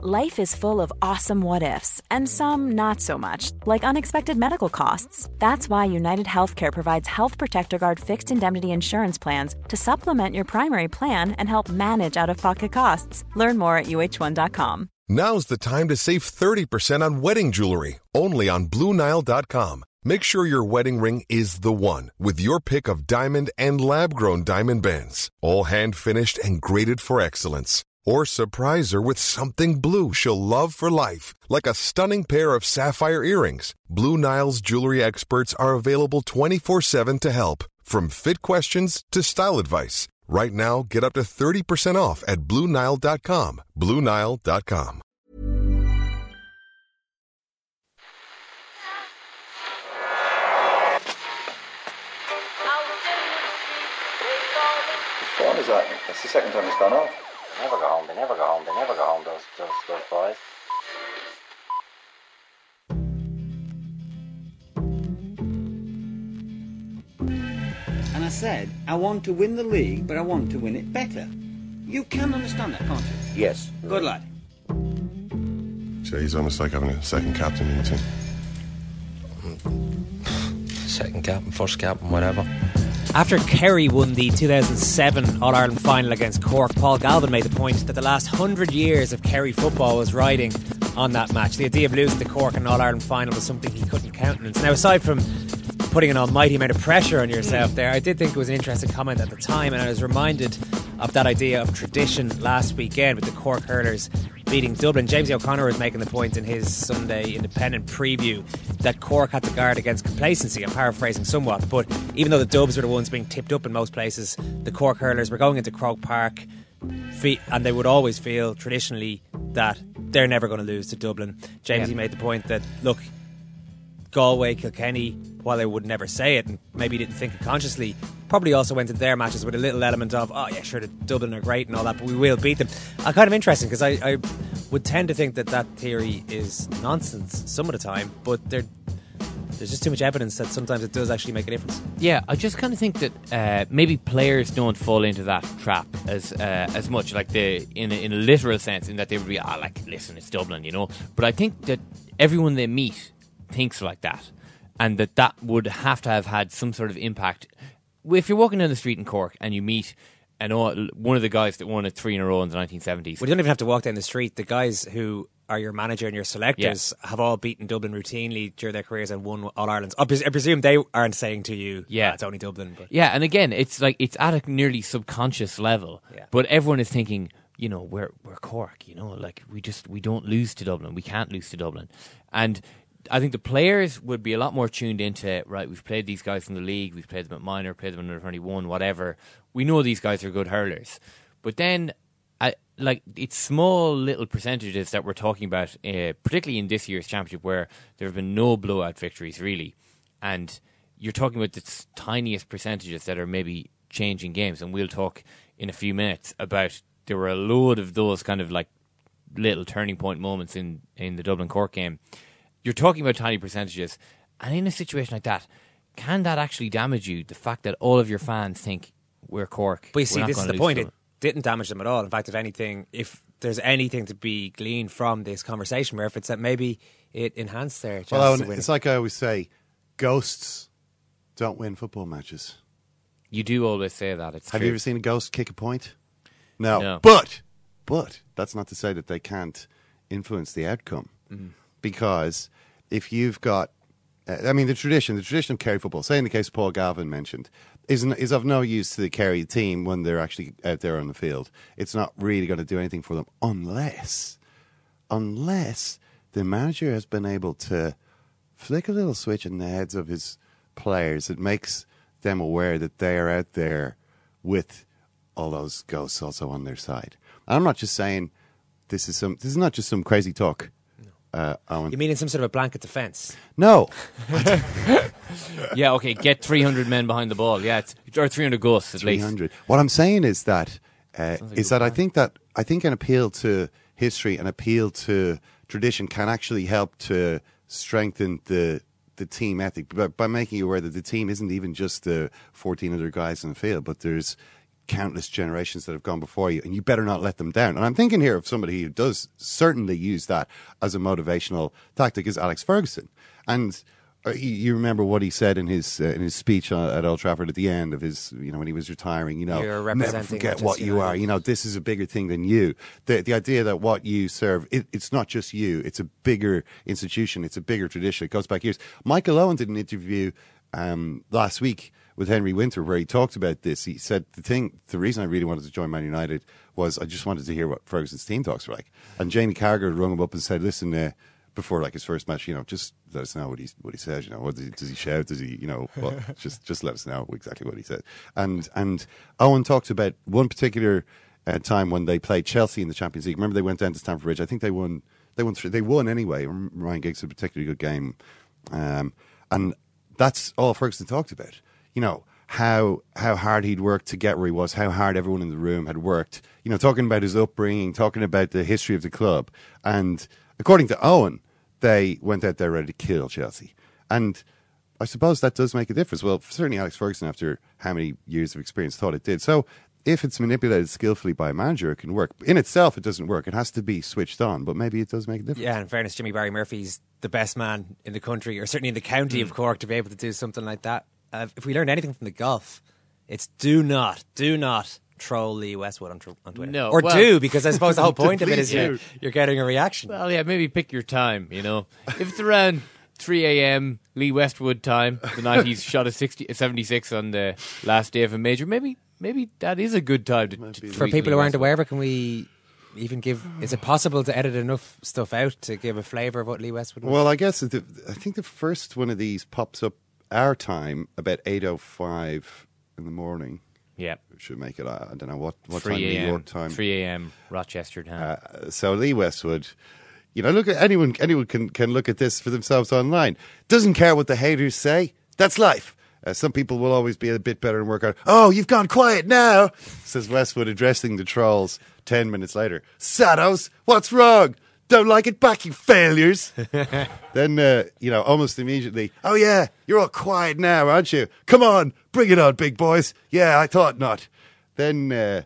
Life is full of awesome what-ifs, and some not so much, like unexpected medical costs. That's why United Healthcare provides Health Protector Guard fixed indemnity insurance plans to supplement your primary plan and help manage out-of-pocket costs. Learn more at UH1.com. Now's the time to save 30% on wedding jewelry, only on BlueNile.com. Make sure your wedding ring is the one, with your pick of diamond and lab-grown diamond bands, all hand-finished and graded for excellence. Or surprise her with something blue she'll love for life, like a stunning pair of sapphire earrings. Blue Nile's jewelry experts are available 24/7 to help, from fit questions to style advice. Right now, get up to 30% off at BlueNile.com. BlueNile.com. What is that? That's the second time it's gone off. They never go home, those boys. And I said, I want to win the league, but I want to win it better. You can understand that, can't you? Yes. Good lad. So he's almost like having a second captain in the team. Second captain, first captain, whatever. After Kerry won the 2007 All-Ireland final against Cork, Paul Galvin made the point that the last 100 years of Kerry football was riding on that match. The idea of losing the Cork in an All-Ireland final was something he couldn't countenance. Now, aside from putting an almighty amount of pressure on yourself there, I did think it was an interesting comment at the time, and I was reminded of that idea of tradition last weekend with the Cork hurlers beating Dublin. James O'Connor was making the point in his Sunday Independent preview that Cork had to guard against complacency. I'm paraphrasing somewhat, but even though the Dubs were the ones being tipped up in most places, the Cork hurlers were going into Croke Park and they would always feel traditionally that they're never going to lose to Dublin. James, he made the point that, look, Galway, Kilkenny, while they would never say it and maybe didn't think it consciously, probably also went into their matches with a little element of, oh yeah, sure, the Dublin are great and all that, but we will beat them. Kind of interesting, because I would tend to think that theory is nonsense some of the time, but there's just too much evidence that sometimes it does actually make a difference. Yeah, I just kind of think that maybe players don't fall into that trap as much, like in a literal sense, in that they would be, listen, it's Dublin, you know. But I think that everyone they meet thinks like that, and that would have to have had some sort of impact. If you're walking down the street in Cork and you meet one of the guys that won it 3 in a row in the 1970s. Well, you don't even have to walk down the street. The guys who are your manager and your selectors have all beaten Dublin routinely during their careers and won All-Irelands. I presume they aren't saying to you, it's only Dublin. But. Yeah, and again, it's at a nearly subconscious level. Yeah. But everyone is thinking, you know, we're Cork, you know, like we don't lose to Dublin. We can't lose to Dublin. And I think the players would be a lot more tuned into, right, we've played these guys in the league, we've played them at minor, played them under 21, whatever. We know these guys are good hurlers. But then, it's small little percentages that we're talking about, particularly in this year's championship, where there have been no blowout victories, really. And you're talking about the tiniest percentages that are maybe changing games. And we'll talk in a few minutes about there were a load of those kind of like little turning point moments in the Dublin-Cork game. You're talking about tiny percentages, and in a situation like that, can that actually damage you? The fact that all of your fans think we're Cork. But you see, this is the point. It didn't damage them at all. In fact, if there's anything to be gleaned from this conversation, Murph, it's that maybe it enhanced their chances to win. It's like I always say, ghosts don't win football matches. You do always say that. It's true. Have you ever seen a ghost kick a point? No. But that's not to say that they can't influence the outcome. Mm. Because if you've got, the tradition of Kerry football, say in the case Paul Galvin mentioned, is of no use to the Kerry team when they're actually out there on the field. It's not really going to do anything for them unless the manager has been able to flick a little switch in the heads of his players that makes them aware that they are out there with all those ghosts also on their side. And I'm not just saying this is not just some crazy talk. You mean in some sort of a blanket defence? No. Yeah, okay, get 300 men behind the ball. Yeah, or 300 ghosts at least. 300. What I'm saying is that I think an appeal to history, an appeal to tradition can actually help to strengthen the team ethic by making you aware that the team isn't even just the 14 other guys in the field, but there's countless generations that have gone before you, and you better not let them down. And I'm thinking here of somebody who does certainly use that as a motivational tactic is Alex Ferguson. And you remember what he said in his speech at Old Trafford at the end of his, you know, when he was retiring, you know, never forget what you are. You know, this is a bigger thing than you. The idea that what you serve, it's not just you. It's a bigger institution. It's a bigger tradition. It goes back years. Michael Owen did an interview last week with Henry Winter where he talked about this. He said, the reason I really wanted to join Man United was I just wanted to hear what Ferguson's team talks were like. And Jamie Carragher rung him up and said, listen, before like his first match, you know, just let us know what he says. You know, what does he shout? Does he, you know, well, just let us know exactly what he said. And Owen talked about one particular time when they played Chelsea in the Champions League. Remember, they went down to Stamford Bridge. I think they won anyway. Ryan Giggs had a particularly good game, and that's all Ferguson talked about. You know, how hard he'd worked to get where he was, how hard everyone in the room had worked. You know, talking about his upbringing, talking about the history of the club, and according to Owen, they went out there ready to kill Chelsea. And I suppose that does make a difference. Well, certainly Alex Ferguson, after how many years of experience, thought it did. So if it's manipulated skillfully by a manager, it can work. In itself, it doesn't work. It has to be switched on, but maybe it does make a difference. Yeah, in fairness, Jimmy Barry Murphy's the best man in the country, or certainly in the county of Cork, to be able to do something like that. If we learned anything from the golf, it's do not troll Lee Westwood on Twitter. No, or do, because I suppose the whole point of it is you're getting a reaction. Well, yeah, maybe pick your time, you know. If it's around 3 a.m. Lee Westwood time, the night he's shot a 76 on the last day of a major, maybe that is a good time to for people who aren't aware of it. Can we even give, is it possible to edit enough stuff out to give a flavour of what Lee Westwood was? Well, I guess I think the first one of these pops up our time about 8:05 in the morning. Yeah, should make it. I don't know what time New York time. 3 a.m. Rochester time. So Lee Westwood, you know, look at anyone can look at this for themselves online. Doesn't care what the haters say. That's life. Some people will always be a bit better and work out. Oh, you've gone quiet now, says Westwood, addressing the trolls 10 minutes later. Saddos, what's wrong? Don't like it back, you failures. Then, you know, almost immediately, oh, yeah, you're all quiet now, aren't you? Come on, bring it on, big boys. Yeah, I thought not. Then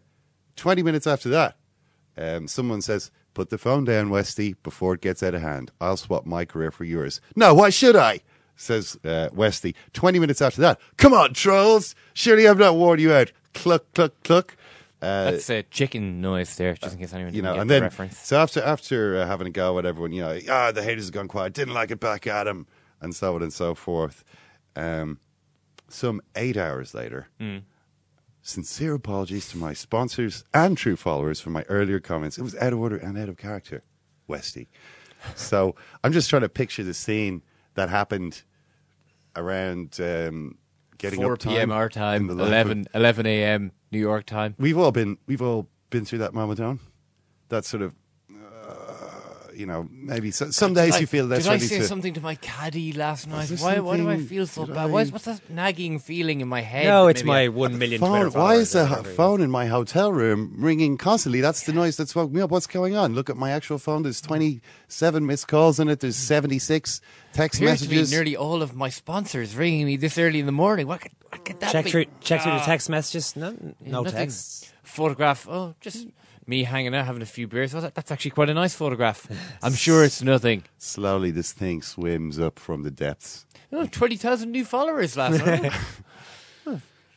20 minutes after that, someone says, put the phone down, Westy, before it gets out of hand. I'll swap my career for yours. No, why should I? Says Westy. 20 minutes after that, come on, trolls. Surely I've not worn you out. Cluck, cluck, cluck. That's a chicken noise there, just in case anyone didn't get the reference. So after having a go at everyone, you know, the haters have gone quiet, didn't like it back at him, and so on and so forth. Some 8 hours later, sincere apologies to my sponsors and true followers for my earlier comments. It was out of order and out of character, Westy. So I'm just trying to picture the scene that happened around... 4 p.m. our time, 11 a.m. New York time. We've all been through that moment, on that sort of, you know, maybe some days you feel less ready to... Did I say something to my caddy last night? Why do I feel so bad? What's that nagging feeling in my head? No, it's my 1 million Twitter followers. Why is a phone in my hotel room ringing constantly? That's the noise that's woke me up. What's going on? Look at my actual phone. There's 27 missed calls in it. There's 76 text messages. Nearly all of my sponsors ringing me this early in the morning. What could that be? Check through the text messages. No texts. Photograph. Oh, just... me hanging out, having a few beers. That's actually quite a nice photograph. I'm sure it's nothing. Slowly, this thing swims up from the depths. 20,000 new followers last night.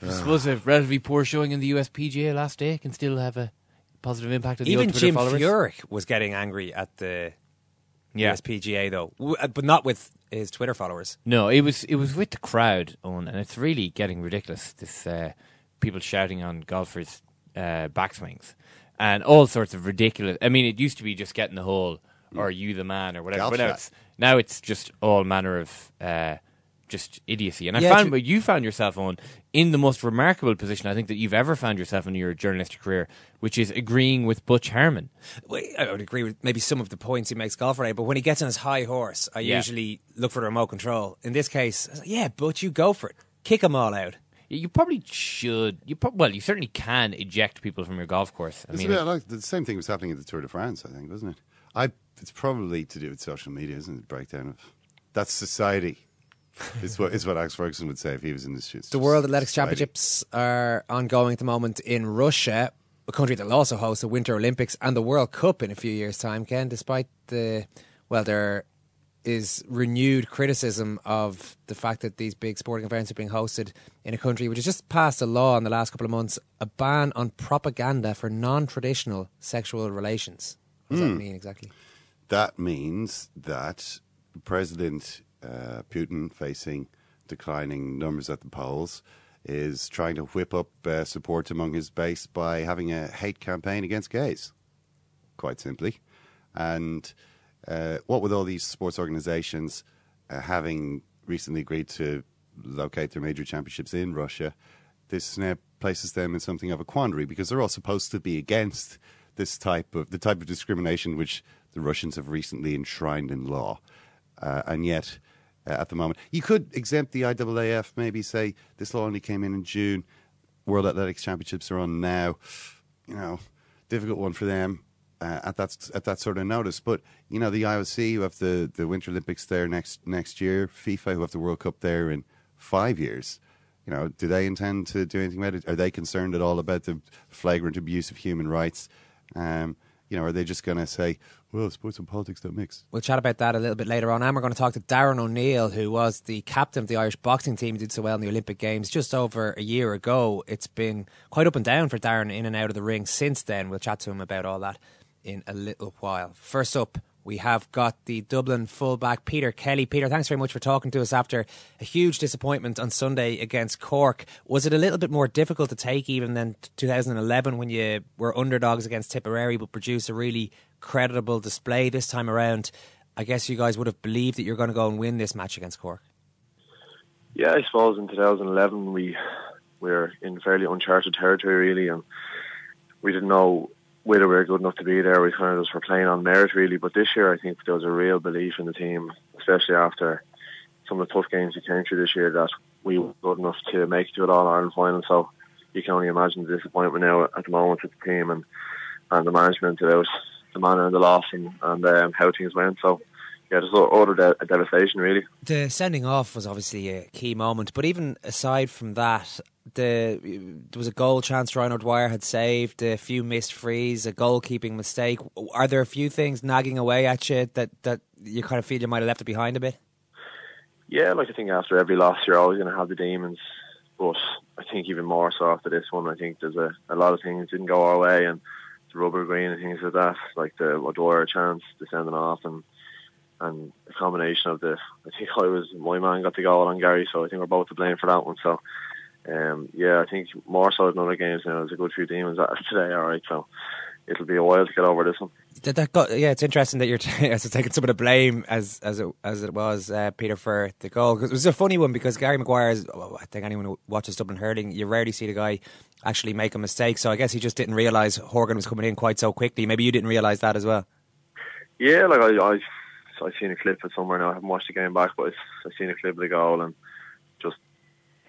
I suppose a relatively poor showing in the USPGA last day can still have a positive impact on the old Twitter followers. Even Jim Furyk was getting angry at the USPGA, though, but not with his Twitter followers. No, it was with the crowd, Owen, and it's really getting ridiculous. This people shouting on golfers' backswings. And all sorts of ridiculous... I mean, it used to be just get in the hole or you the man or whatever. Now it's just all manner of just idiocy. And you found yourself, Owen, in the most remarkable position I think that you've ever found yourself in your journalistic career, which is agreeing with Butch Harmon. Well, I would agree with maybe some of the points he makes golf related, but when he gets on his high horse, I usually look for the remote control. In this case, I was like, yeah, Butch, you go for it. Kick them all out. You probably should. You certainly can eject people from your golf course. The same thing was happening at the Tour de France, I think, wasn't it? It's probably to do with social media, isn't it? Breakdown of that society It's what Alex Ferguson would say if he was in the shoes. The World Athletics Championships are ongoing at the moment in Russia, a country that will also host the Winter Olympics and the World Cup in a few years' time, Ken, despite there is renewed criticism of the fact that these big sporting events are being hosted in a country which has just passed a law in the last couple of months, a ban on propaganda for non-traditional sexual relations. What does that mean exactly? That means that President Putin, facing declining numbers at the polls, is trying to whip up support among his base by having a hate campaign against gays, quite simply. And what with all these sports organisations having recently agreed to locate their major championships in Russia, this now places them in something of a quandary, because they're all supposed to be against the type of discrimination which the Russians have recently enshrined in law. And yet, at the moment, you could exempt the IAAF, maybe say this law only came in June. World Athletics Championships are on now. You know, difficult one for them at that sort of notice. But, you know, the IOC, who have the Winter Olympics there next year, FIFA, who have the World Cup there in 5 years, you know, do they intend to do anything about it? Are they concerned at all about the flagrant abuse of human rights? You know, are they just going to say, well, sports and politics don't mix? We'll chat about that a little bit later on. And we're going to talk to Darren O'Neill, who was the captain of the Irish boxing team, did so well in the Olympic Games just over a year ago. It's been quite up and down for Darren in and out of the ring since then. We'll chat to him about all that in a little while. First up, we have got the Dublin fullback, Peter Kelly. Peter, thanks very much for talking to us after a huge disappointment on Sunday against Cork. Was it a little bit more difficult to take even than 2011, when you were underdogs against Tipperary but produced a really creditable display this time around? I guess you guys would have believed that you were going to go and win this match against Cork. Yeah, I suppose in 2011 we were in fairly uncharted territory, really, and we didn't know whether we were good enough to be there. We kind of just were playing on merit, really. But this year, I think there was a real belief in the team, especially after some of the tough games we came through this year, that we were good enough to make it to an All-Ireland final. So you can only imagine the disappointment now at the moment with the team and the management about the manner and the loss and how things went. So yeah, just a devastation, really. The sending off was obviously a key moment, but even aside from that, there was a goal chance Ryan O'Dwyer had saved, a few missed frees, a goalkeeping mistake. Are there a few things nagging away at you that you kind of feel you might have left it behind a bit? Yeah, I think after every loss you're always going to have the demons, but I think even more so after this one. I think there's a lot of things didn't go our way, and the rubber green and things like that, like the O'Dwyer chance, the sending off, and the combination of the, I think my man got the goal on Gary, so I think we're both to blame for that one. So yeah, I think more so than other games now, there's a good few demons today, alright, so it'll be a while to get over this one. Yeah, it's interesting that you're taking some of the blame as it was, Peter, for the goal. Cause it was a funny one, because Gary Maguire is, I think anyone who watches Dublin hurling, you rarely see the guy actually make a mistake, so I guess he just didn't realise Horgan was coming in quite so quickly. Maybe you didn't realise that as well. Yeah, like I've seen a clip of somewhere now. I haven't watched the game back, but I've seen a clip of the goal, and just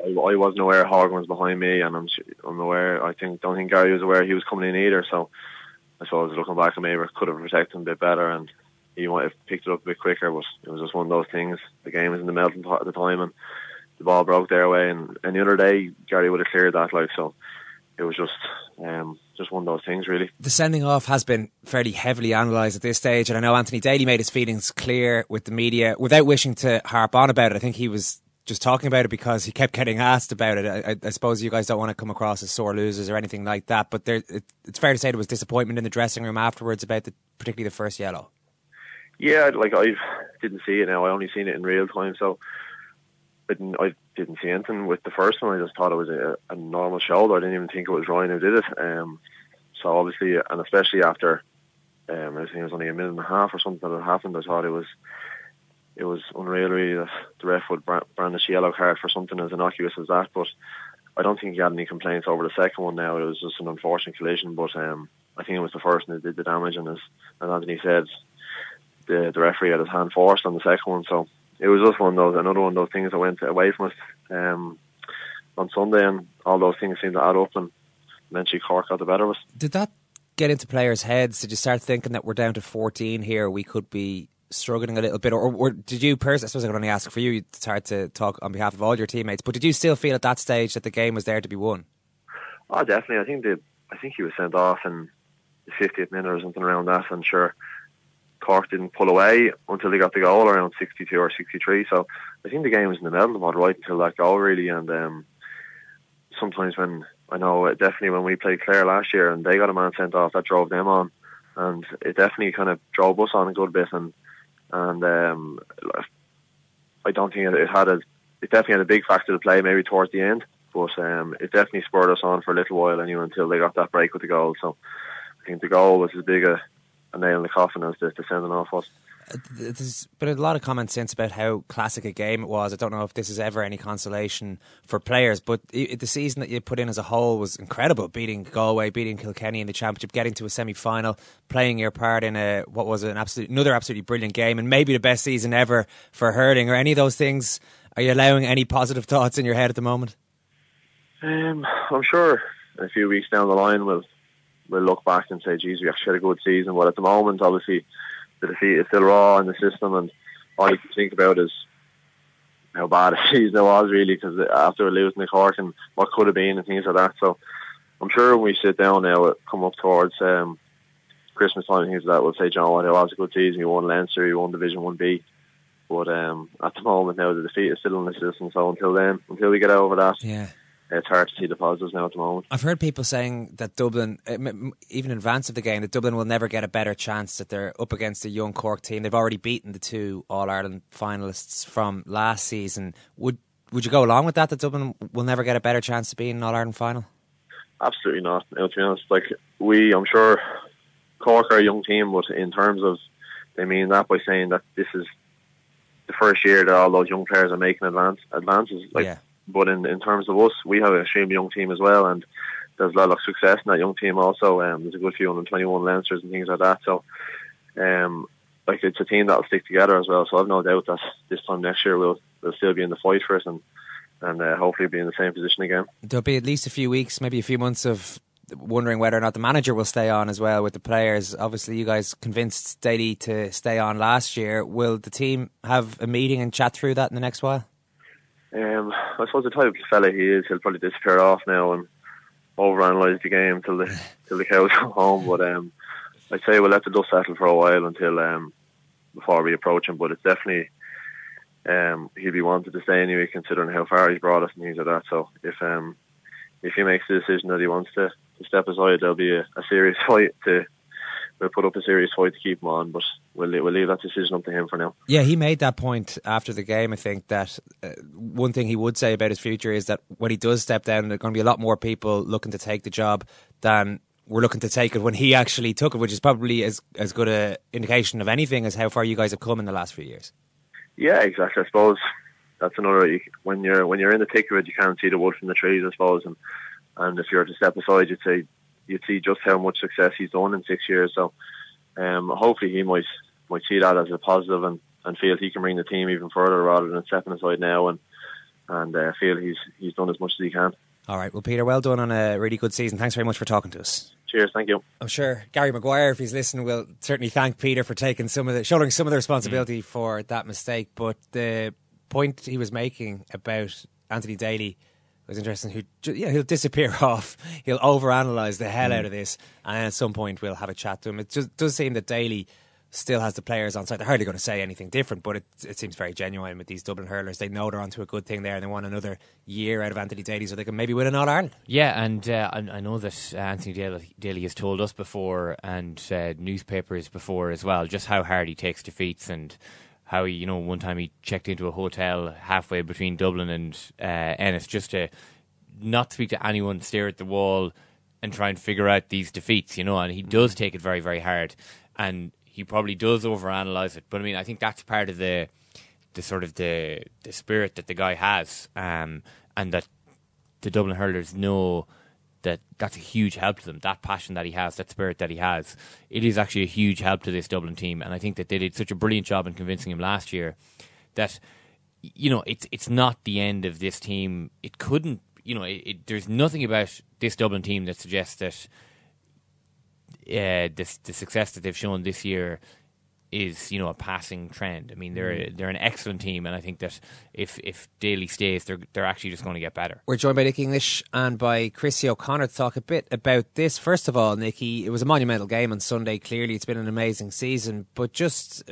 I wasn't aware Horgan was behind me, and I'm aware. I don't think Gary was aware he was coming in either. So I suppose looking back, I maybe could have protected him a bit better, and he might have picked it up a bit quicker. But it was just one of those things. The game was in the melting pot at the time, and the ball broke their way. And any other day, Gary would have cleared that. Like so, it was just one of those things, really. The sending off has been fairly heavily analysed at this stage, and I know Anthony Daly made his feelings clear with the media without wishing to harp on about it. I think he was just talking about it because he kept getting asked about it. I suppose you guys don't want to come across as sore losers or anything like that, but it's fair to say there was disappointment in the dressing room afterwards about particularly the first yellow. Yeah, like I didn't see it now. I only seen it in real time, so I didn't see anything with the first one. I just thought it was a normal shoulder. I didn't even think it was Ryan who did it. So obviously, and especially after, I think it was only a minute and a half or something that happened, I thought it was unreal, really, that the ref would brandish a yellow card for something as innocuous as that. But I don't think he had any complaints over the second one now. It was just an unfortunate collision, but I think it was the first one that did the damage. And as Anthony said, the referee had his hand forced on the second one, so it was just another one of those things that went away from us on Sunday, and all those things seemed to add up, and eventually Cork got the better of us. Did that get into players' heads? Did you start thinking that we're down to 14 here, we could be struggling a little bit, or did you personally, I suppose I can only ask for you, it's hard to talk on behalf of all your teammates, but did you still feel at that stage that the game was there to be won? Oh, definitely. I think he was sent off in the 50th minute or something around that, and sure, Cork didn't pull away until they got the goal around 62 or 63, so I think the game was in the middle of it right until that goal really. And sometimes when, I know definitely when we played Clare last year and they got a man sent off, that drove them on, and it definitely kind of drove us on a good bit. And I don't think it definitely had a big factor to play maybe towards the end, but it definitely spurred us on for a little while anyway until they got that break with the goal. So I think the goal was as big a nail in the coffin as the sending off was. There's been a lot of comments since about how classic a game it was. I don't know if this is ever any consolation for players, but the season that you put in as a whole was incredible, beating Galway, beating Kilkenny in the Championship, getting to a semi-final, playing your part in another absolutely brilliant game, and maybe the best season ever for hurling. Or any of those things, are you allowing any positive thoughts in your head at the moment? I'm sure in a few weeks down the line we'll look back and say, geez, we actually had a good season. Well, at the moment, obviously, the defeat is still raw in the system, and all you can think about is how bad a season it was, really, because after losing the Cork and what could have been and things like that. So I'm sure when we sit down now, come up towards Christmas time and things like that, we'll say, John, well, it was a good season. You won Leinster, you won Division 1B. But at the moment now, the defeat is still in the system. So until we get over that... Yeah. It's hard to see the positives now at the moment. I've heard people saying that Dublin, even in advance of the game, that Dublin will never get a better chance, that they're up against a young Cork team. They've already beaten the two All-Ireland finalists from last season. Would you go along with that Dublin will never get a better chance to be in an All-Ireland final? Absolutely not. No, to be honest, I'm sure Cork are a young team, but in terms of, they mean that by saying that this is the first year that all those young players are making advances. Yeah. But in terms of us, we have an extremely young team as well, and there's a lot of success in that young team also. There's a good few 121 Leinsters and things like that. So, it's a team that'll stick together as well. So I've no doubt that this time next year we'll still be in the fight for it, and hopefully be in the same position again. There'll be at least a few weeks, maybe a few months of wondering whether or not the manager will stay on as well with the players. Obviously, you guys convinced Daly to stay on last year. Will the team have a meeting and chat through that in the next while? I suppose the type of fella he is, he'll probably disappear off now and overanalyse the game till the cows come home. But I'd say we'll let the dust settle for a while until before we approach him. But it's definitely he'll be wanted to stay anyway, considering how far he's brought us and things like that. So if he makes the decision that he wants to step aside, there'll be a serious fight to. We'll put up a serious fight to keep him on, but we'll leave that decision up to him for now. Yeah, he made that point after the game, I think, that one thing he would say about his future is that when he does step down, there are going to be a lot more people looking to take the job than were looking to take it when he actually took it, which is probably as good an indication of anything as how far you guys have come in the last few years. Yeah, exactly. I suppose that's another... When you're in the thick of it, you can't see the wood from the trees, I suppose, and if you were to step aside, you'd see just how much success he's done in 6 years. So hopefully he might see that as a positive and feel he can bring the team even further rather than stepping aside now and feel he's done as much as he can. All right. Well, Peter, well done on a really good season. Thanks very much for talking to us. Cheers. Thank you. I'm sure Gary Maguire, if he's listening, will certainly thank Peter for shouldering some of the responsibility for that mistake. But the point he was making about Anthony Daly, it was interesting. He'll disappear off. He'll overanalyse the hell out of this, and then at some point we'll have a chat to him. It just does seem that Daly still has the players on side. They're hardly going to say anything different, but it seems very genuine with these Dublin hurlers. They know they're onto a good thing there, and they want another year out of Anthony Daly so they can maybe win an All-Ireland. Yeah, and I know that Anthony Daly has told us before and newspapers before as well just how hard he takes defeats and how he, one time he checked into a hotel halfway between Dublin and Ennis just to not speak to anyone, stare at the wall and try and figure out these defeats, and he does take it very, very hard and he probably does overanalyse it. But I mean, I think that's part of the sort of the spirit that the guy has and that the Dublin hurlers know that that's a huge help to them. That passion that he has, that spirit that he has, it is actually a huge help to this Dublin team. And I think that they did such a brilliant job in convincing him last year that, it's not the end of this team. It couldn't, there's nothing about this Dublin team that suggests that the success that they've shown this year is, you know, a passing trend. I mean, they're an excellent team, and I think that if Daly stays, they're actually just going to get better. We're joined by Nicky English and by Christy O'Connor to talk a bit about this. First of all, Nicky, it was a monumental game on Sunday. Clearly, it's been an amazing season. But just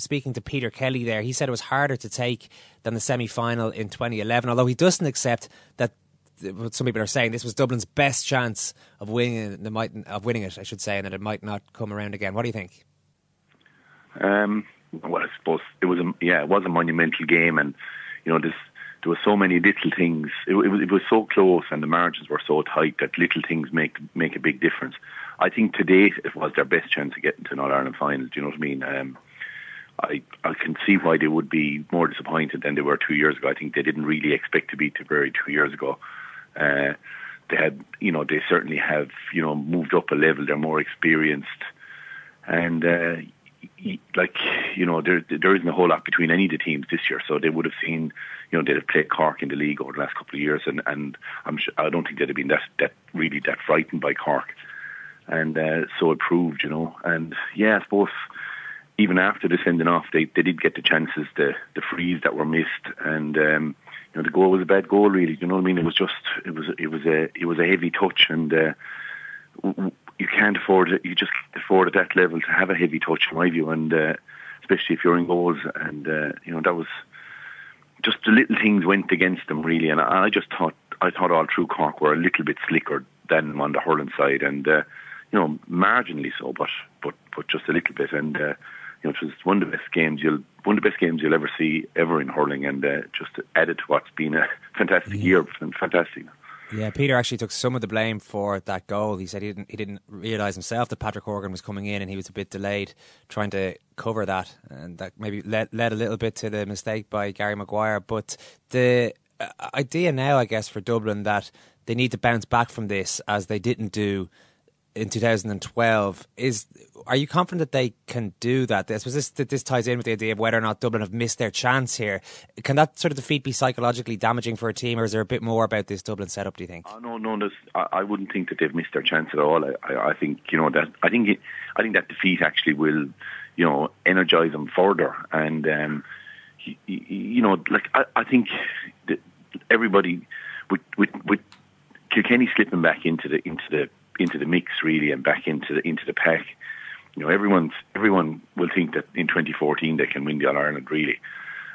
speaking to Peter Kelly there, he said it was harder to take than the semi-final in 2011, although he doesn't accept that. Some people are saying this was Dublin's best chance of winning it, I should say, and that it might not come around again. What do you think? Well, I suppose it was a monumental game, and you know, there were so many little things. It was so close, and the margins were so tight that little things make a big difference. I think today it was their best chance of getting to an All-Ireland final. Do you know what I mean? I can see why they would be more disappointed than they were 2 years ago. I think they didn't really expect to beat Tipperary 2 years ago. They certainly have moved up a level. They're more experienced, and there isn't a whole lot between any of the teams this year. So they would have seen, they'd have played Cork in the league over the last couple of years, and I don't think they'd have been that frightened by Cork, and so it proved, and yeah, I suppose. Even after the sending off, they did get the chances, the frees that were missed, and the goal was a bad goal, really. You know what I mean? It was a heavy touch, and you can't afford it. You just can't afford at that level to have a heavy touch, in my view, and especially if you're in goals. And that was just the little things went against them, really. And I thought all through Cork were a little bit slicker than them on the hurling side, and marginally so, but just a little bit, and. It was one of the best games you'll ever see ever in hurling, and just added to what's been a fantastic year and fantastic. Yeah, Peter actually took some of the blame for that goal. He said he didn't realise himself that Patrick Horgan was coming in, and he was a bit delayed trying to cover that, and that maybe led a little bit to the mistake by Gary Maguire. But the idea now, I guess, for Dublin that they need to bounce back from this as they didn't do in 2012 are you confident that they can do that? I suppose this ties in with the idea of whether or not Dublin have missed their chance here. Can that sort of defeat be psychologically damaging for a team, or is there a bit more about this Dublin setup, do you think? No, I wouldn't think that they've missed their chance at all. I think that defeat actually will, energise them further, and I think that everybody with Kilkenny slipping back into the mix, really, and back into the pack. Everyone will think that in 2014 they can win the All-Ireland, really.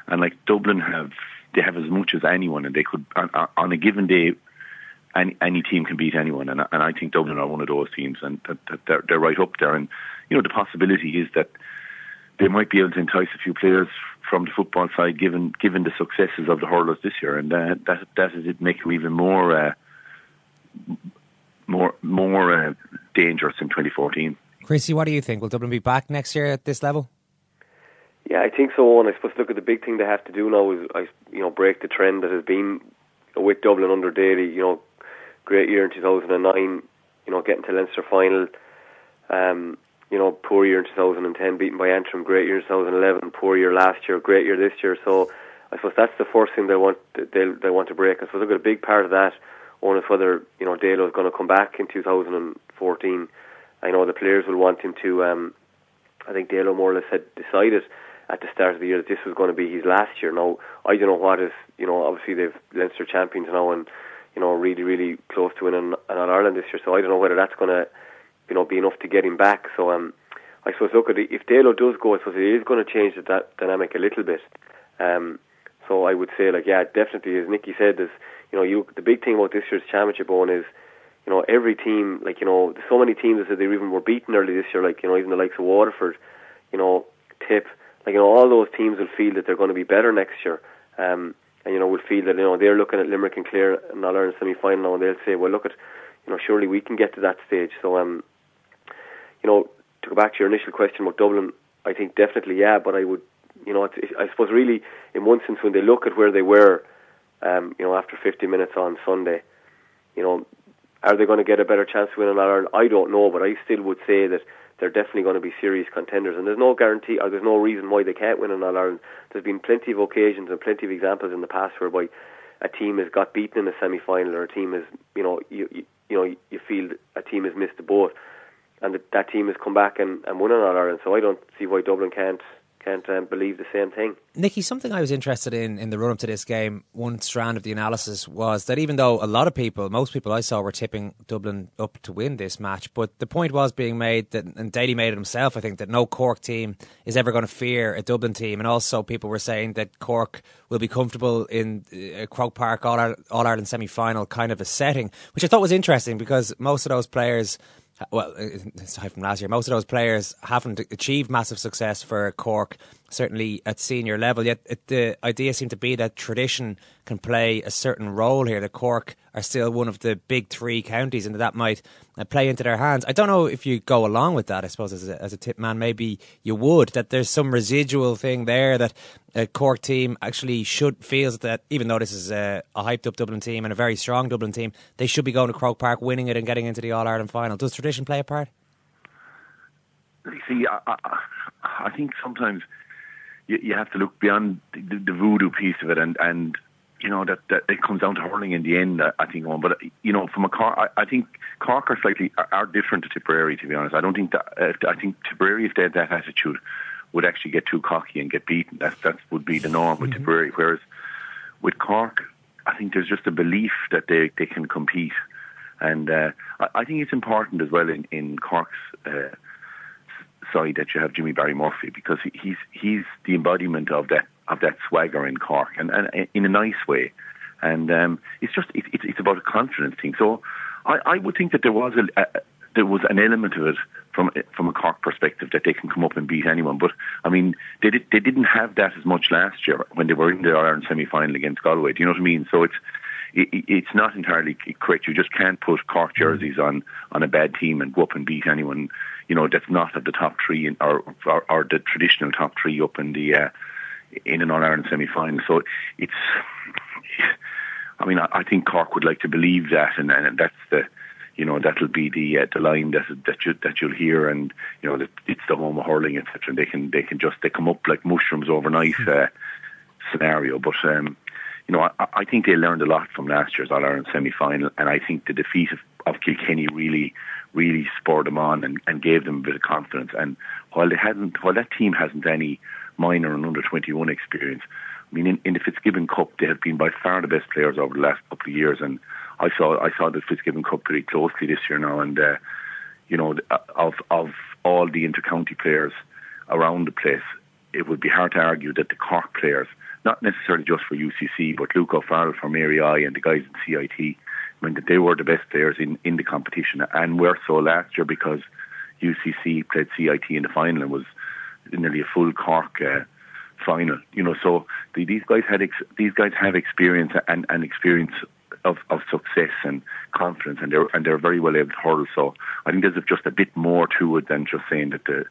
And like Dublin have as much as anyone, and they could on a given day, any team can beat anyone. And I think Dublin are one of those teams, and that they're right up there. And the possibility is that they might be able to entice a few players from the football side, given the successes of the hurlers this year, and that is it make them even more dangerous in 2014. Chrissy, what do you think? Will Dublin be back next year at this level? Yeah, I think so. And I suppose look at the big thing they have to do now is break the trend that has been with Dublin under Daly. Great year in 2009. Getting to Leinster final. Poor year in 2010, beaten by Antrim. Great year in 2011. Poor year last year. Great year this year. So I suppose that's the first thing they want to break. I suppose look at a big part of that. One is whether Daly is going to come back in 2014. I know the players will want him to. I think Daly more or less had decided at the start of the year that this was going to be his last year. Now I don't know what is. Obviously they've Leinster champions now, and really really close to winning an All-Ireland this year. So I don't know whether that's going to be enough to get him back. So I suppose look at it, if Daly does go, I suppose it is going to change that dynamic a little bit. So I would say definitely, as Nicky said, is. The big thing about this year's championship, Owen, is, every team, so many teams that they even were beaten early this year, even the likes of Waterford, Tip, all those teams will feel that they're going to be better next year. Will feel that, they're looking at Limerick and Clare and All-Ireland semi-final now, and they'll say, well, look at, surely we can get to that stage. So, to go back to your initial question about Dublin, I think definitely, yeah, but I would, I suppose really, in one sense, when they look at where they were, after 50 minutes on Sunday, are they going to get a better chance to win an All-Ireland? I don't know, but I still would say that they're definitely going to be serious contenders, and there's no guarantee or there's no reason why they can't win an All-Ireland. There's been plenty of occasions and plenty of examples in the past whereby a team has got beaten in a semi-final, or a team has, you feel a team has missed the boat. and that team has come back and won in All-Ireland, so I don't see why Dublin can't believe the same thing. Nicky, something I was interested in the run-up to this game, one strand of the analysis was that even though a lot of people, most people I saw, were tipping Dublin up to win this match, but the point was being made, that, and Daly made it himself, I think, that no Cork team is ever going to fear a Dublin team, and also people were saying that Cork will be comfortable in Croke Park All-Ireland semi-final kind of a setting, which I thought was interesting because most of those players... Well, aside from last year, most of those players haven't achieved massive success for Cork, certainly at senior level, yet the idea seemed to be that tradition can play a certain role here, that Cork are still one of the big three counties and that might play into their hands. I don't know if you go along with that, I suppose, as a tip man, maybe you would, that there's some residual thing there that a Cork team actually feels that even though this is a hyped-up Dublin team and a very strong Dublin team, they should be going to Croke Park, winning it and getting into the All-Ireland final. Does tradition play a part? You see, I think sometimes you have to look beyond the voodoo piece of it, and you know, that it comes down to hurling in the end, I think. But, you know, from a Cork, I think Cork are different to Tipperary, to be honest. I don't think that, I think Tipperary, if they had that attitude, would actually get too cocky and get beaten. That would be the norm with Tipperary. Whereas with Cork, I think there's just a belief that they can compete. And I think it's important as well in Cork's side that you have Jimmy Barry Murphy, because he's the embodiment of that swagger in Cork, and in a nice way. And it's just it's about a confidence thing. So I would think that there was an element of it from a Cork perspective, that they can come up and beat anyone. But I mean, they didn't have that as much last year when they were in the All-Ireland semi-final against Galway. Do you know what I mean? So it's not entirely correct. You just can't put Cork jerseys on a bad team and go up and beat anyone, you know, that's not of the top three or the traditional top three up in the in an All-Ireland semi-final. So it's, I mean, I think Cork would like to believe that, and that's the, you know, that'll be the line that you'll hear, and you know that it's the home of hurling, etc. And they come up like mushrooms overnight scenario, but. You know, I think they learned a lot from last year's All-Ireland semi-final, and I think the defeat of Kilkenny really, really spurred them on and gave them a bit of confidence. And while that team hasn't any minor and under-21 experience, I mean, in the Fitzgibbon Cup, they have been by far the best players over the last couple of years. And I saw the Fitzgibbon Cup pretty closely this year now, and you know, of all the inter-county players around the place, it would be hard to argue that the Cork players, not necessarily just for UCC, but Luke O'Farrell from Mary I and the guys in CIT, I mean, that they were the best players in the competition, and were so last year, because UCC played CIT in the final and was nearly a full Cork final. You know, so these guys have experience and experience of success and confidence, and they're very well able to hurl. So I think there's just a bit more to it than just saying that the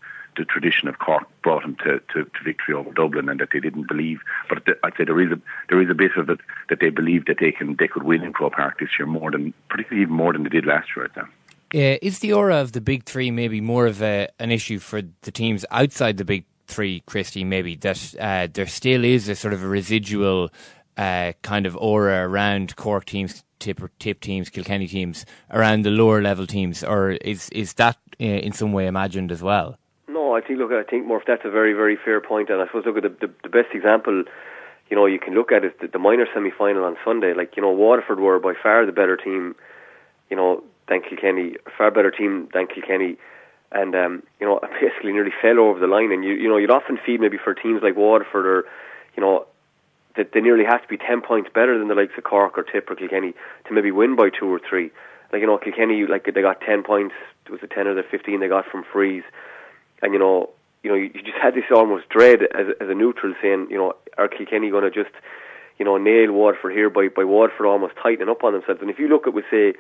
tradition of Cork brought them to victory over Dublin, and that they didn't believe. But I'd say there is a bit of it that they believe that they could win in Croke Park this year, even more than they did last year. Is the aura of the big three maybe more of an issue for the teams outside the big three, Christy? Maybe that there still is a sort of a residual kind of aura around Cork teams, Tip teams, Kilkenny teams, around the lower level teams, or is that in some way imagined as well? No, I think, Murph, that's a very, very fair point. And I suppose, look, at the best example, you know, you can look at is the minor semi-final on Sunday. Like, you know, Waterford were by far the better team, you know, than Kilkenny, and, you know, basically nearly fell over the line. And, you know, you'd often feel maybe for teams like Waterford, or, you know, that they nearly have to be 10 points better than the likes of Cork or Tip or Kilkenny to maybe win by 2 or 3. Like, you know, Kilkenny, like, they got 10 points, it was the 10 or the 15 they got from frees. And, you know, you just had this almost dread as a neutral saying, you know, are Kilkenny going to just, you know, nail Waterford here by Waterford almost tightening up on themselves? And if you look at, we say,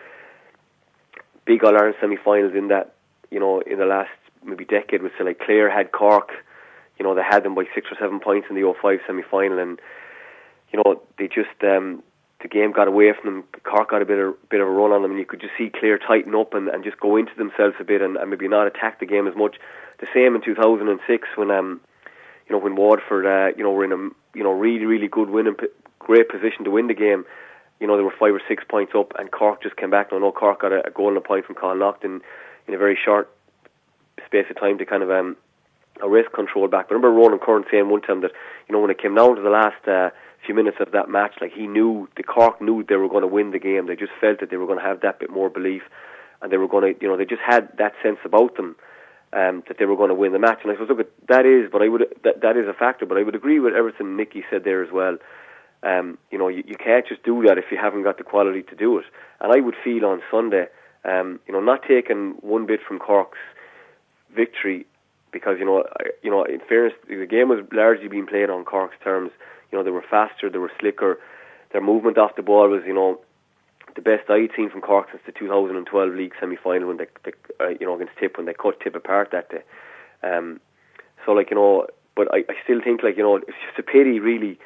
big All-Ireland semi-finals in that, you know, in the last maybe decade, we say, like, Clare had Cork, you know, they had them by 6 or 7 points in the 05 semi-final, and, you know, they just, the game got away from them. Cork got a bit of a run on them, and you could just see Clare tighten up and just go into themselves a bit and maybe not attack the game as much. The same in 2006 when you know, when Waterford you know, were in a, you know, really, really good win and great position to win the game. You know, they were 5 or 6 points up, and Cork just came back. I know Cork got a goal and a point from Colin Lockton in a very short space of time to kind of a race control back. I remember Ronan Curran saying one time that, you know, when it came down to the last few minutes of that match, like he knew, the Cork knew they were going to win the game. They just felt that they were going to have that bit more belief, and they were going to, you know, they just had that sense about them that they were going to win the match. And I suppose, look, that is a factor. But I would agree with everything Nicky said there as well. You know, you can't just do that if you haven't got the quality to do it. And I would feel on Sunday, you know, not taking one bit from Cork's victory, because you know, in fairness, the game was largely being played on Cork's terms. You know, they were faster, they were slicker, their movement off the ball was, you know, the best I'd seen from Cork since the 2012 league semi-final when they you know, against Tip, when they cut Tip apart that day. So, like, you know, but I still think, like, you know, it's just a pity, really,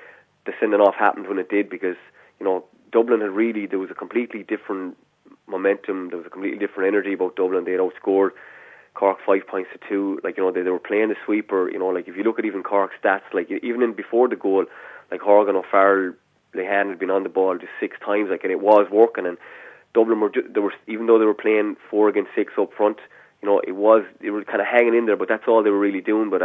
the sending off happened when it did, because, you know, Dublin had really, there was a completely different momentum, there was a completely different energy about Dublin. They had outscored Cork 5-2, like, you know, they were playing the sweeper, you know, like, if you look at even Cork stats, like, even in before the goal, like, Horgan, O'Farrell, Lehan had been on the ball just 6 times, like, and it was working. And Dublin were, even though they were playing 4 against 6 up front, you know, they were kind of hanging in there, but that's all they were really doing. But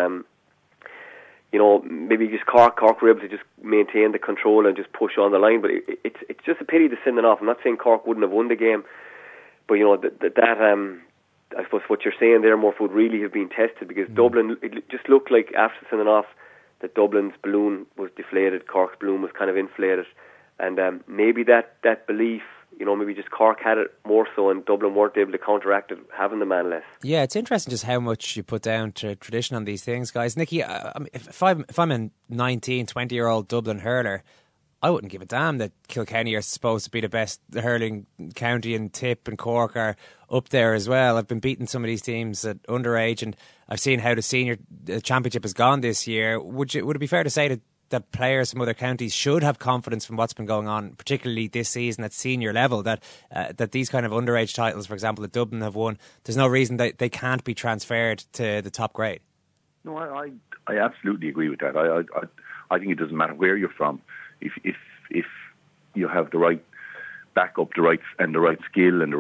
you know, maybe just Cork were able to just maintain the control and just push on the line. But it's just a pity to send it off. I'm not saying Cork wouldn't have won the game, but, you know, that I suppose what you're saying there, Murph, would really have been tested, because Dublin, it just looked like after sending off that Dublin's balloon was deflated, Cork's balloon was kind of inflated, and maybe that belief, you know, maybe just Cork had it more so, and Dublin weren't able to counteract it having the man less. Yeah, it's interesting just how much you put down to tradition on these things, guys. Nicky, if I'm a 19, 20-year-old Dublin hurler, I wouldn't give a damn that Kilkenny are supposed to be the best hurling county, and Tip and Cork are up there as well. I've been beating some of these teams at underage, and I've seen how the senior championship has gone this year. Would it be fair to say that players from other counties should have confidence from what's been going on, particularly this season at senior level, that these kind of underage titles, for example, that Dublin have won, there's no reason that they can't be transferred to the top grade? No, I absolutely agree with that. I think it doesn't matter where you're from. If you have the right backup, the right skill, and the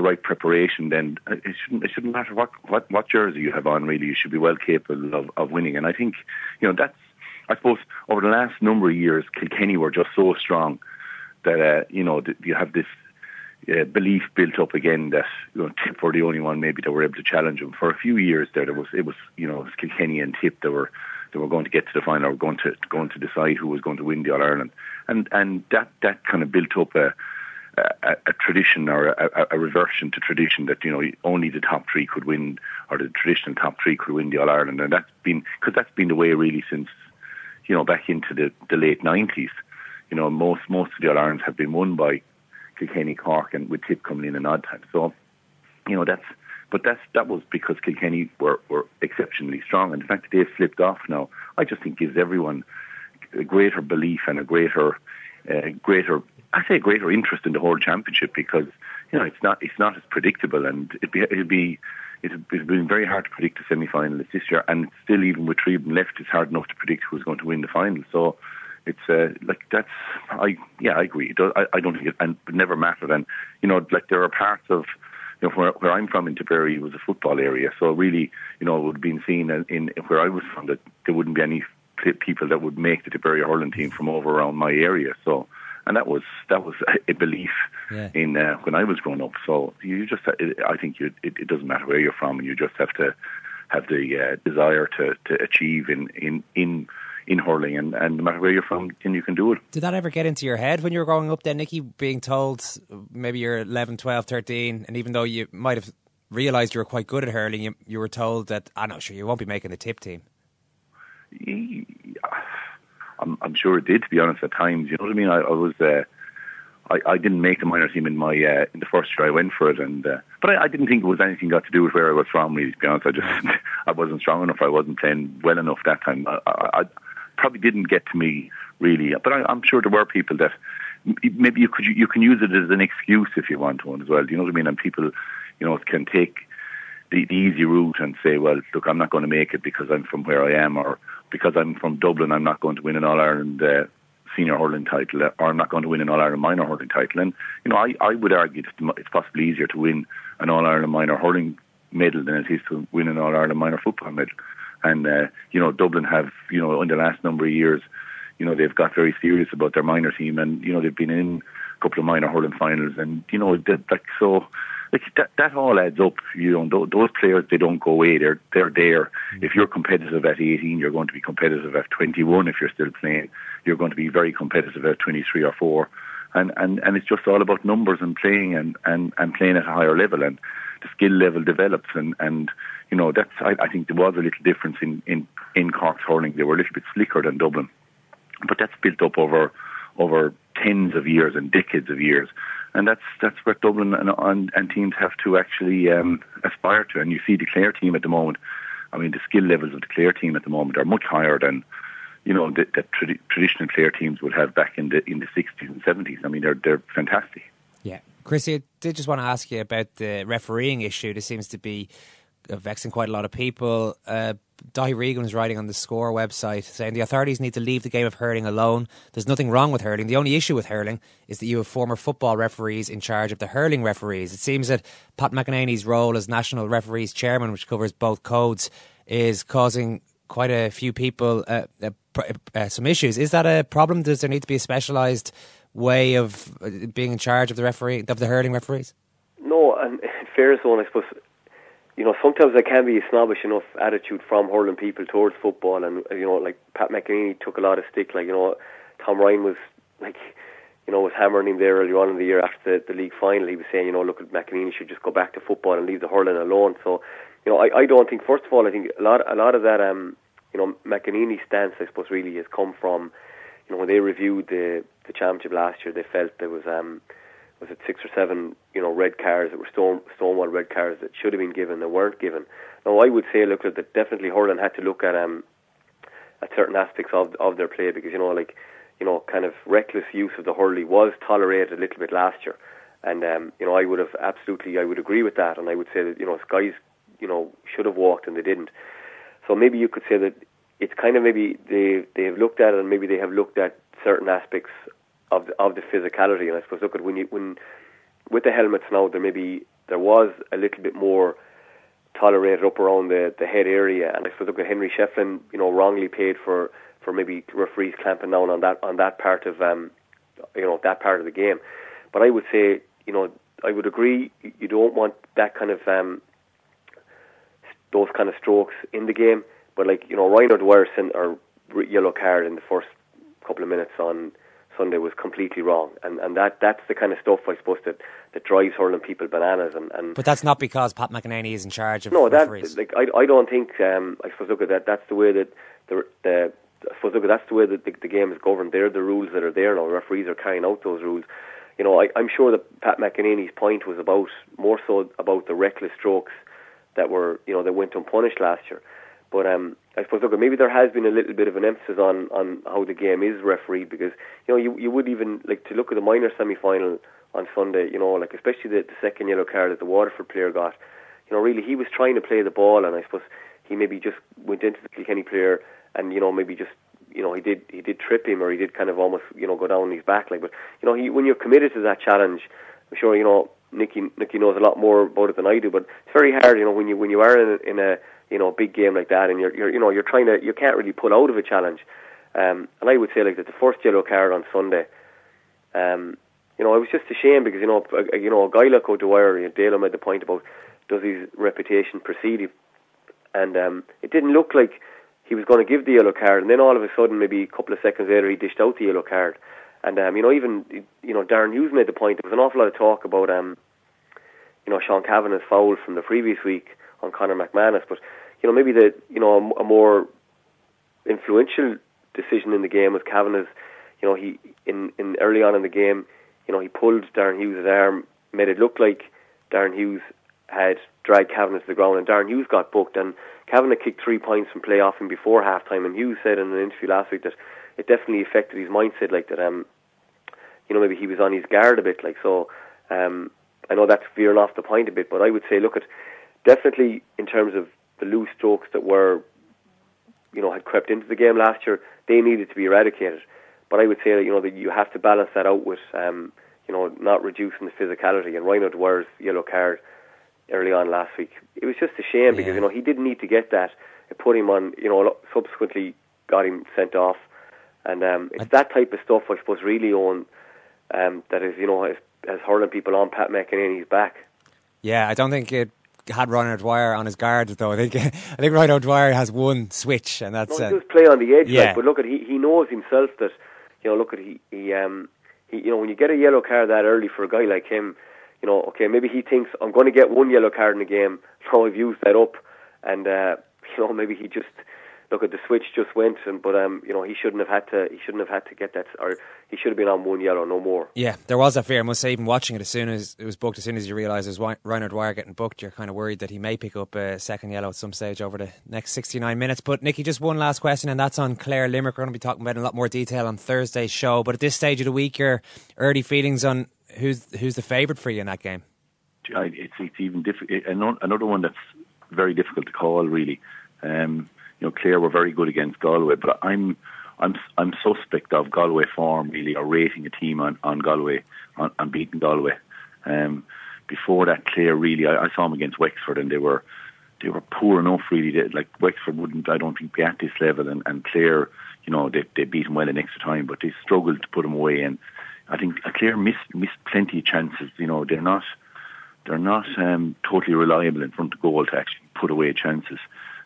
right preparation, then it shouldn't matter what jersey you have on. Really, you should be well capable of winning. And I think, you know, that's, I suppose, over the last number of years, Kilkenny were just so strong that you know, you have this belief built up again that, you know, Tip were the only one maybe that were able to challenge them for a few years. It was you know, it was Kilkenny and Tip that were. They were going to get to the final, going to decide who was going to win the All-Ireland. And that kind of built up a tradition, or a reversion to tradition, that, you know, only the top three could win, or the traditional top three could win the All-Ireland. And that's been the way really since, you know, back into the late 90s. You know, most of the All-Irelands have been won by Kilkenny, Cork, and with Tip coming in odd time. So, you know, that was because Kilkenny were exceptionally strong, and the fact that they've slipped off now, I just think gives everyone a greater belief and a greater interest in the whole championship, because, you know, it's not as predictable, and it's been very hard to predict the semi-finalists this year, and still, even with 3 of them left, it's hard enough to predict who's going to win the final. So it's like that's, I agree. I don't think it never mattered, and, you know, like, there are parts of, you know, where I'm from in Tipperary was a football area, so really, you know, it would have been seen in where I was from that there wouldn't be any people that would make the Tipperary hurling team from over around my area. So, and that was a belief in when I was growing up. So you just, I think it doesn't matter where you're from, and you just have to have the desire to achieve in hurling, and no matter where you're from, and you can do it. Did that ever get into your head when you were growing up then, Nicky, being told maybe you're 11, 12, 13, and even though you might have realised you were quite good at hurling, you were told that, I'm not sure, you won't be making the Tip team? I'm sure it did, to be honest, at times. You know what I mean? I didn't make the minor team in my in the first year I went for it, and but I didn't think it was anything got to do with where I was from, really, to be honest. I wasn't strong enough, I wasn't playing well enough that time. I probably didn't get to me really, but I'm sure there were people that maybe you can use it as an excuse if you want one as well. Do you know what I mean? And people, you know, can take the easy route and say, well, look, I'm not going to make it because I'm from where I am, or because I'm from Dublin, I'm not going to win an All-Ireland senior hurling title, or I'm not going to win an All-Ireland minor hurling title. And, you know, I would argue that it's possibly easier to win an All-Ireland minor hurling medal than it is to win an All-Ireland minor football medal. And, you know, Dublin have, you know, in the last number of years, you know, they've got very serious about their minor team, and, you know, they've been in a couple of minor hurling finals, and, you know, that all adds up. You know, those players, they don't go away. They're there. If you're competitive at 18, you're going to be competitive at 21. If you're still playing, you're going to be very competitive at 23 or 4. And it's just all about numbers and playing and playing at a higher level, and the skill level develops. And you know, that's, I think there was a little difference in Cork's hurling. They were a little bit slicker than Dublin, but that's built up over tens of years and decades of years. And that's where Dublin and teams have to actually aspire to. And you see the Clare team at the moment. I mean, the skill levels of the Clare team at the moment are much higher than, you know, the traditional Clare teams would have back in the 60s and 70s. I mean, they're fantastic. Yeah. Chrissy, I did just want to ask you about the refereeing issue. This seems to be vexing quite a lot of people. Di Regan was writing on the Score website saying the authorities need to leave the game of hurling alone. There's nothing wrong with hurling. The only issue with hurling is that you have former football referees in charge of the hurling referees. It seems that Pat McEnaney's role as National Referees Chairman, which covers both codes, is causing quite a few people some issues. Is that a problem? Does there need to be a specialised way of being in charge of the referee, of the hurling referees? No, and in fairness, I suppose, you know, sometimes there can be a snobbish enough attitude from hurling people towards football, and, you know, like Pat McEnaney took a lot of stick, like, you know, Tom Ryan was, like, you know, was hammering him there earlier on in the year after the league final. He was saying, you know, look, McEnaney should just go back to football and leave the hurling alone. So, you know, I don't think, first of all, I think a lot of that, you know, McEnaney's stance, I suppose, really has come from, you know, when they reviewed the championship last year, they felt there was it 6 or 7, you know, red cards that were stonewall red cards that should have been given that weren't given. Now, I would say, look, that definitely hurling had to look at certain aspects of their play, because, you know, like, you know, kind of reckless use of the hurley was tolerated a little bit last year, and you know, I would agree with that, and I would say that, you know, guys, you know, should have walked and they didn't. So maybe you could say that it's kind of maybe they have looked at it, and maybe they have looked at certain aspects of the physicality. And I suppose, look at when with the helmets now, there was a little bit more tolerated up around the head area. And I suppose, look at Henry Shefflin, you know, wrongly paid for maybe referees clamping down on that part of you know, that part of the game. But I would say, you know, I would agree, you don't want that kind of those kind of strokes in the game. But, like, you know, Ryan O'Dwyer or yellow card in the first couple of minutes on Sunday was completely wrong, and that's the kind of stuff, I suppose, that drives hurling people bananas. And but that's not because Pat McEnaney is in charge of referees. No, I don't think. I suppose, look at that. That's the way that I suppose, look at that's the way that the game is governed. They're the rules that are there now. Referees are carrying out those rules. You know, I'm sure that Pat McEnaney's point was about more so about the reckless strokes that were, you know, that went unpunished last year. But I suppose, look, maybe there has been a little bit of an emphasis on how the game is refereed, because, you know, you would even, like, to look at the minor semi-final on Sunday, you know, like, especially the second yellow card that the Waterford player got, you know, really, he was trying to play the ball, and I suppose he maybe just went into the Kilkenny player and, you know, maybe just, you know, he did trip him, or he did kind of almost, you know, go down his back, like, but, you know, when you're committed to that challenge, I'm sure, you know, Nicky knows a lot more about it than I do, but it's very hard, you know, when you are in a you know, big game like that, and you're trying to, you can't really pull out of a challenge. And I would say, like, that the first yellow card on Sunday, you know, it was just a shame, because, you know, a guy like O'Dwyer, you know, Daly made the point about, does his reputation precede him? And it didn't look like he was going to give the yellow card, and then all of a sudden, maybe a couple of seconds later, he dished out the yellow card. And you know, even, you know, Darren Hughes made the point. There was an awful lot of talk about you know, Sean Kavanagh's foul from the previous week on Conor McManus, but, you know, maybe a more influential decision in the game was Kavanagh's. You know, he in early on in the game, you know, he pulled Darren Hughes' arm, made it look like Darren Hughes had dragged Kavanagh to the ground, and Darren Hughes got booked, and Kavanagh kicked 3 points from play off him before halftime, and Hughes said in an interview last week that it definitely affected his mindset, like, that you know, maybe he was on his guard a bit, like, so I know that's veering off the point a bit, but I would say, look, at definitely in terms of the loose strokes that were, you know, had crept into the game last year, they needed to be eradicated. But I would say that, you know, that you have to balance that out with, you know, not reducing the physicality. And Ryan O'Dwyer's yellow card, early on last week. It was just a shame because, you know, he didn't need to get that. It put him on, you know, subsequently got him sent off. And it's that type of stuff, I suppose, really, Owen, that is, you know, has hurling people on Pat McEnaney's back. Yeah, I don't think it had Ryan O'Dwyer on his guard, though. I think Ryan O'Dwyer has one switch, and that's... No, he does play on the edge, but look, he knows himself that, you know, look, he you know, when you get a yellow card that early for a guy like him, you know, okay, maybe he thinks, I'm going to get one yellow card in the game, so I've used that up, and, you know, maybe he just... Look, at the switch just went, but you know, he shouldn't have had to get that, or he should have been on one yellow, no more. Yeah, there was that fear. I must say, even watching it, as soon as it was booked, as soon as you realise it was Ryan O'Dwyer getting booked, you're kind of worried that he may pick up a second yellow at some stage over the next 69 minutes. But Nicky, just one last question, and that's on Clare Limerick. We're going to be talking about it in a lot more detail on Thursday's show. But at this stage of the week, your early feelings on who's the favourite for you in that game? It's even different. Another one that's very difficult to call, really. You know, Clare were very good against Galway, but I'm suspect of Galway form, really, or rating a team on Galway, on beating Galway. Before that, Clare really, I saw them against Wexford, and they were poor enough, really. Like Wexford wouldn't, I don't think, be at this level, and Clare, you know, they beat them well in extra time, but they struggled to put them away, and I think Clare missed plenty of chances. You know, they're not totally reliable in front of goal to actually put away chances.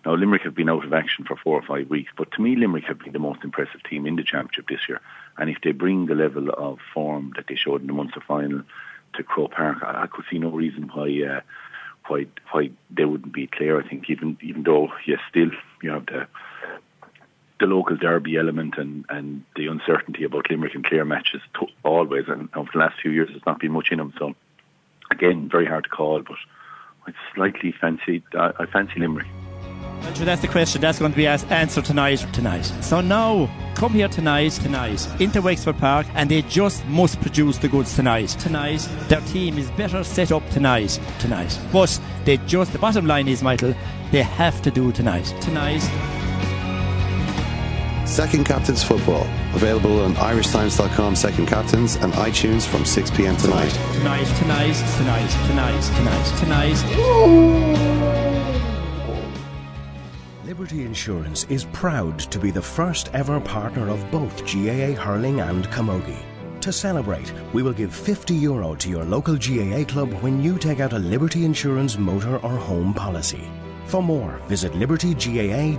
Now, Limerick have been out of action for 4 or 5 weeks, but to me, Limerick have been the most impressive team in the Championship this year. And if they bring the level of form that they showed in the Munster final to Croke Park, I could see no reason why they wouldn't be clear. I think even though, yes, still, you have the local derby element and the uncertainty about Limerick and Clare matches always. And over the last few years, there's not been much in them. So, again, very hard to call, but I slightly fancy, I fancy Limerick. Well, sure, that's the question that's going to be answered tonight. So now, come here tonight, into Wexford Park, and they just must produce the goods tonight. Their team is better set up tonight. But the bottom line is, Michael, they have to do tonight. Second Captains Football, available on irishtimes.com Second Captains and iTunes from 6 p.m. tonight. Liberty Insurance is proud to be the first ever partner of both GAA Hurling and Camogie. To celebrate, we will give €50 to your local GAA club when you take out a Liberty Insurance motor or home policy. For more, visit libertygaa.ie.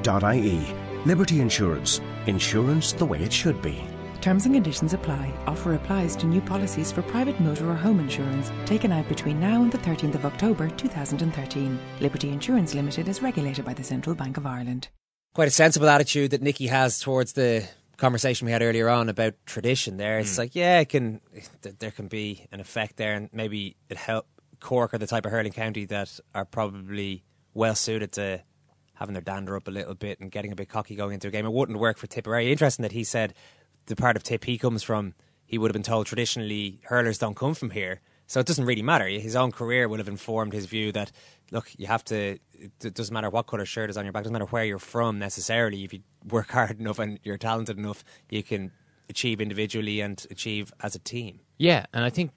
Liberty Insurance. Insurance the way it should be. Terms and conditions apply. Offer applies to new policies for private motor or home insurance taken out between now and the 13th of October 2013. Liberty Insurance Limited is regulated by the Central Bank of Ireland. Quite a sensible attitude that Nicky has towards the conversation we had earlier on about tradition there. It's like, yeah, there can be an effect there, and maybe it helped. Cork are the type of hurling county that are probably well suited to having their dander up a little bit and getting a bit cocky going into a game. It wouldn't work for Tipperary. Interesting that he said the part of Tip he comes from, he would have been told traditionally hurlers don't come from here, so it doesn't really matter. His own career would have informed his view that, look, you have to, it doesn't matter what colour shirt is on your back, it doesn't matter where you're from necessarily. If you work hard enough and you're talented enough, you can achieve individually and achieve as a team. Yeah, and I think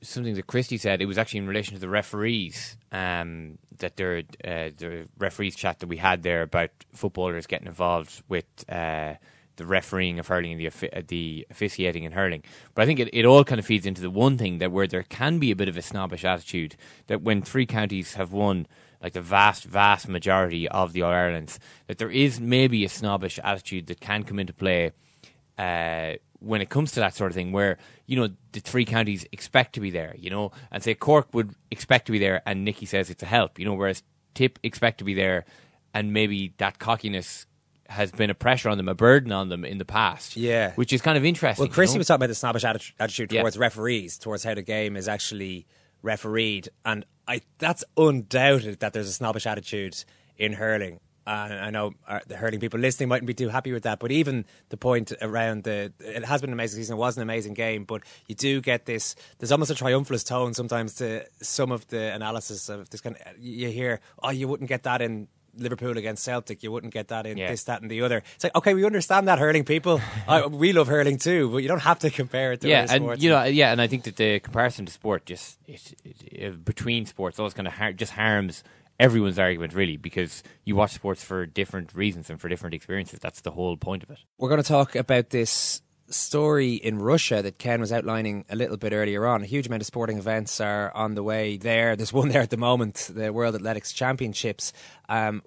something that Christy said, it was actually in relation to the referees, that the referees chat that we had there about footballers getting involved with the refereeing of hurling and the officiating in hurling. But I think it all kind of feeds into the one thing that where there can be a bit of a snobbish attitude, that when three counties have won, like the vast, vast majority of the All-Irelands, that there is maybe a snobbish attitude that can come into play when it comes to that sort of thing, where, you know, the three counties expect to be there, you know, and say Cork would expect to be there and Nicky says it's a help, you know, whereas Tip expect to be there, and maybe that cockiness has been a pressure on them, a burden on them in the past. Yeah. Which is kind of interesting. Well, Christy was talking about the snobbish attitude towards referees, towards how the game is actually refereed. And that's undoubted that there's a snobbish attitude in hurling. And I know the hurling people listening mightn't be too happy with that, but even the point around it has been an amazing season, it was an amazing game, but you do get this, there's almost a triumphalist tone sometimes to some of the analysis of this kind of, you hear, oh, you wouldn't get that in Liverpool against Celtic, you wouldn't get that in this, that and the other. It's like, okay, we understand that, hurling people. We love hurling too, but you don't have to compare it to other sports. You know, and I think that the comparison to sport just between sports always kind of just harms everyone's argument, really, because you watch sports for different reasons and for different experiences. That's the whole point of it. We're going to talk about this story in Russia that Ken was outlining a little bit earlier on. A huge amount of sporting events are on the way there. There's one there at the moment, the World Athletics Championships.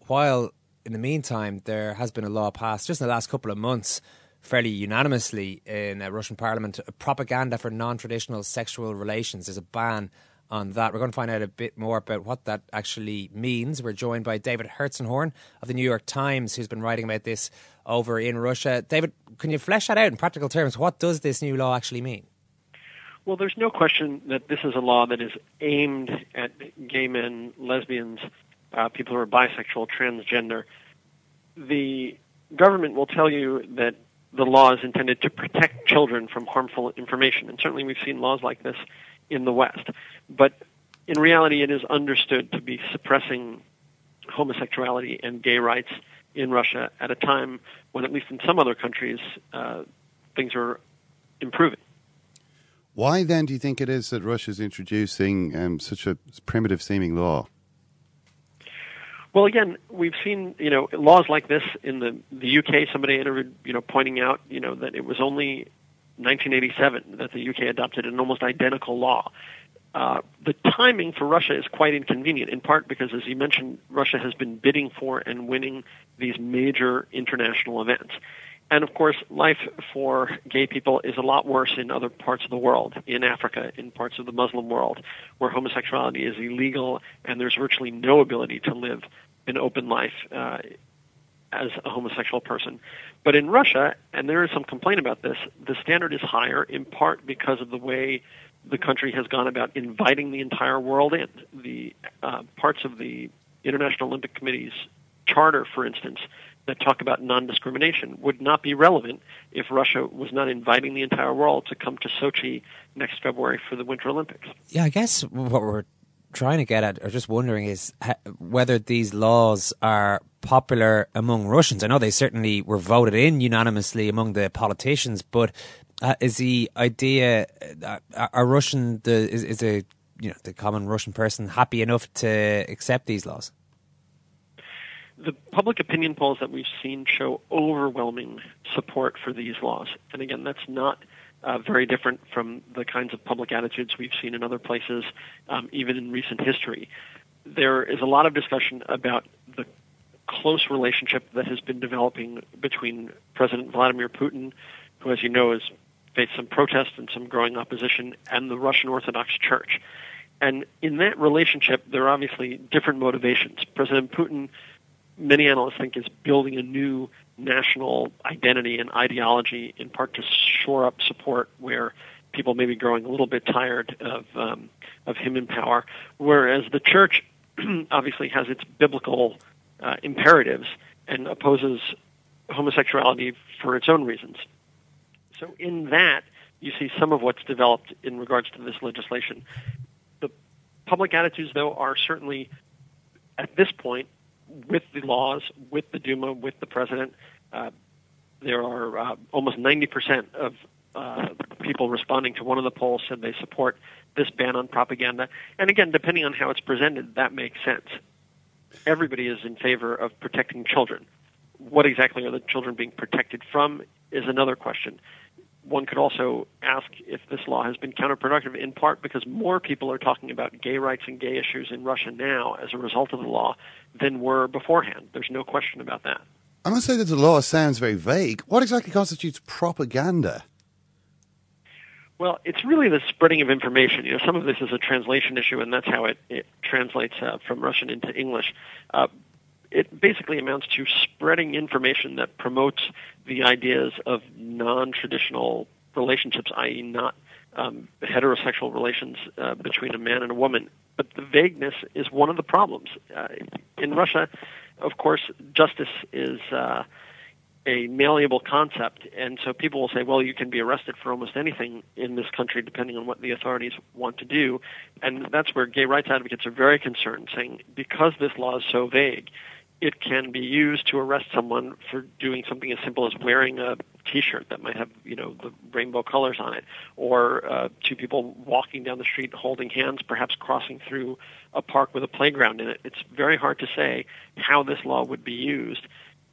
While in the meantime, there has been a law passed just in the last couple of months, fairly unanimously in a Russian parliament, propaganda for non-traditional sexual relations. There's a ban on that. We're going to find out a bit more about what that actually means. We're joined by David Herzenhorn of the New York Times, who's been writing about this over in Russia. David, can you flesh that out in practical terms? What does this new law actually mean? Well, there's no question that this is a law that is aimed at gay men, lesbians, people who are bisexual, transgender. The government will tell you that the law is intended to protect children from harmful information, and certainly we've seen laws like this in the West. But in reality, it is understood to be suppressing homosexuality and gay rights in Russia at a time when, at least in some other countries, things are improving. Why then do you think it is that Russia is introducing such a primitive-seeming law? Well, again, we've seen, you know, laws like this in the UK. Somebody interviewed, you know, pointing out, you know, that it was only 1987 that the UK adopted an almost identical law. The timing for Russia is quite inconvenient, in part because, as you mentioned, Russia has been bidding for and winning these major international events. And, of course, life for gay people is a lot worse in other parts of the world, in Africa, in parts of the Muslim world, where homosexuality is illegal and there's virtually no ability to live an open life as a homosexual person. But in Russia, and there is some complaint about this, the standard is higher, in part because of the way the country has gone about inviting the entire world in. The parts of the International Olympic Committee's charter, for instance, that talk about non-discrimination would not be relevant if Russia was not inviting the entire world to come to Sochi next February for the Winter Olympics. Yeah, I guess what we're trying to get at, or just wondering, is whether these laws are popular among Russians. I know they certainly were voted in unanimously among the politicians, but is the idea is the common Russian person happy enough to accept these laws? The public opinion polls that we've seen show overwhelming support for these laws, and again, that's not very different from the kinds of public attitudes we've seen in other places, even in recent history. There is a lot of discussion about the close relationship that has been developing between President Vladimir Putin, who, as you know, has faced some protest and some growing opposition, and the Russian Orthodox Church. And in that relationship, there are obviously different motivations. President Putin, many analysts think, is building a new national identity and ideology, in part to shore up support where people may be growing a little bit tired of him in power, whereas the Church obviously has its biblical imperatives and opposes homosexuality for its own reasons. So in that, you see some of what's developed in regards to this legislation. The public attitudes, though, are certainly, at this point, with the laws, with the Duma, with the president, there are almost 90% of people responding to one of the polls said they support this ban on propaganda. And again, depending on how it's presented, that makes sense. Everybody is in favor of protecting children. What exactly are the children being protected from is another question. One could also ask if this law has been counterproductive, in part because more people are talking about gay rights and gay issues in Russia now as a result of the law than were beforehand. There's no question about that. I must say that the law sounds very vague. What exactly constitutes propaganda? Well, it's really the spreading of information. You know, some of this is a translation issue, and that's how it translates from Russian into English. It basically amounts to spreading information that promotes the ideas of non-traditional relationships, i.e. not heterosexual relations between a man and a woman. But the vagueness is one of the problems. In Russia, of course, justice is a malleable concept, and so people will say, well, you can be arrested for almost anything in this country depending on what the authorities want to do. And that's where gay rights advocates are very concerned, saying because this law is so vague, it can be used to arrest someone for doing something as simple as wearing a T-shirt that might have, you know, the rainbow colors on it, or two people walking down the street holding hands, perhaps crossing through a park with a playground in it. It's very hard to say how this law would be used,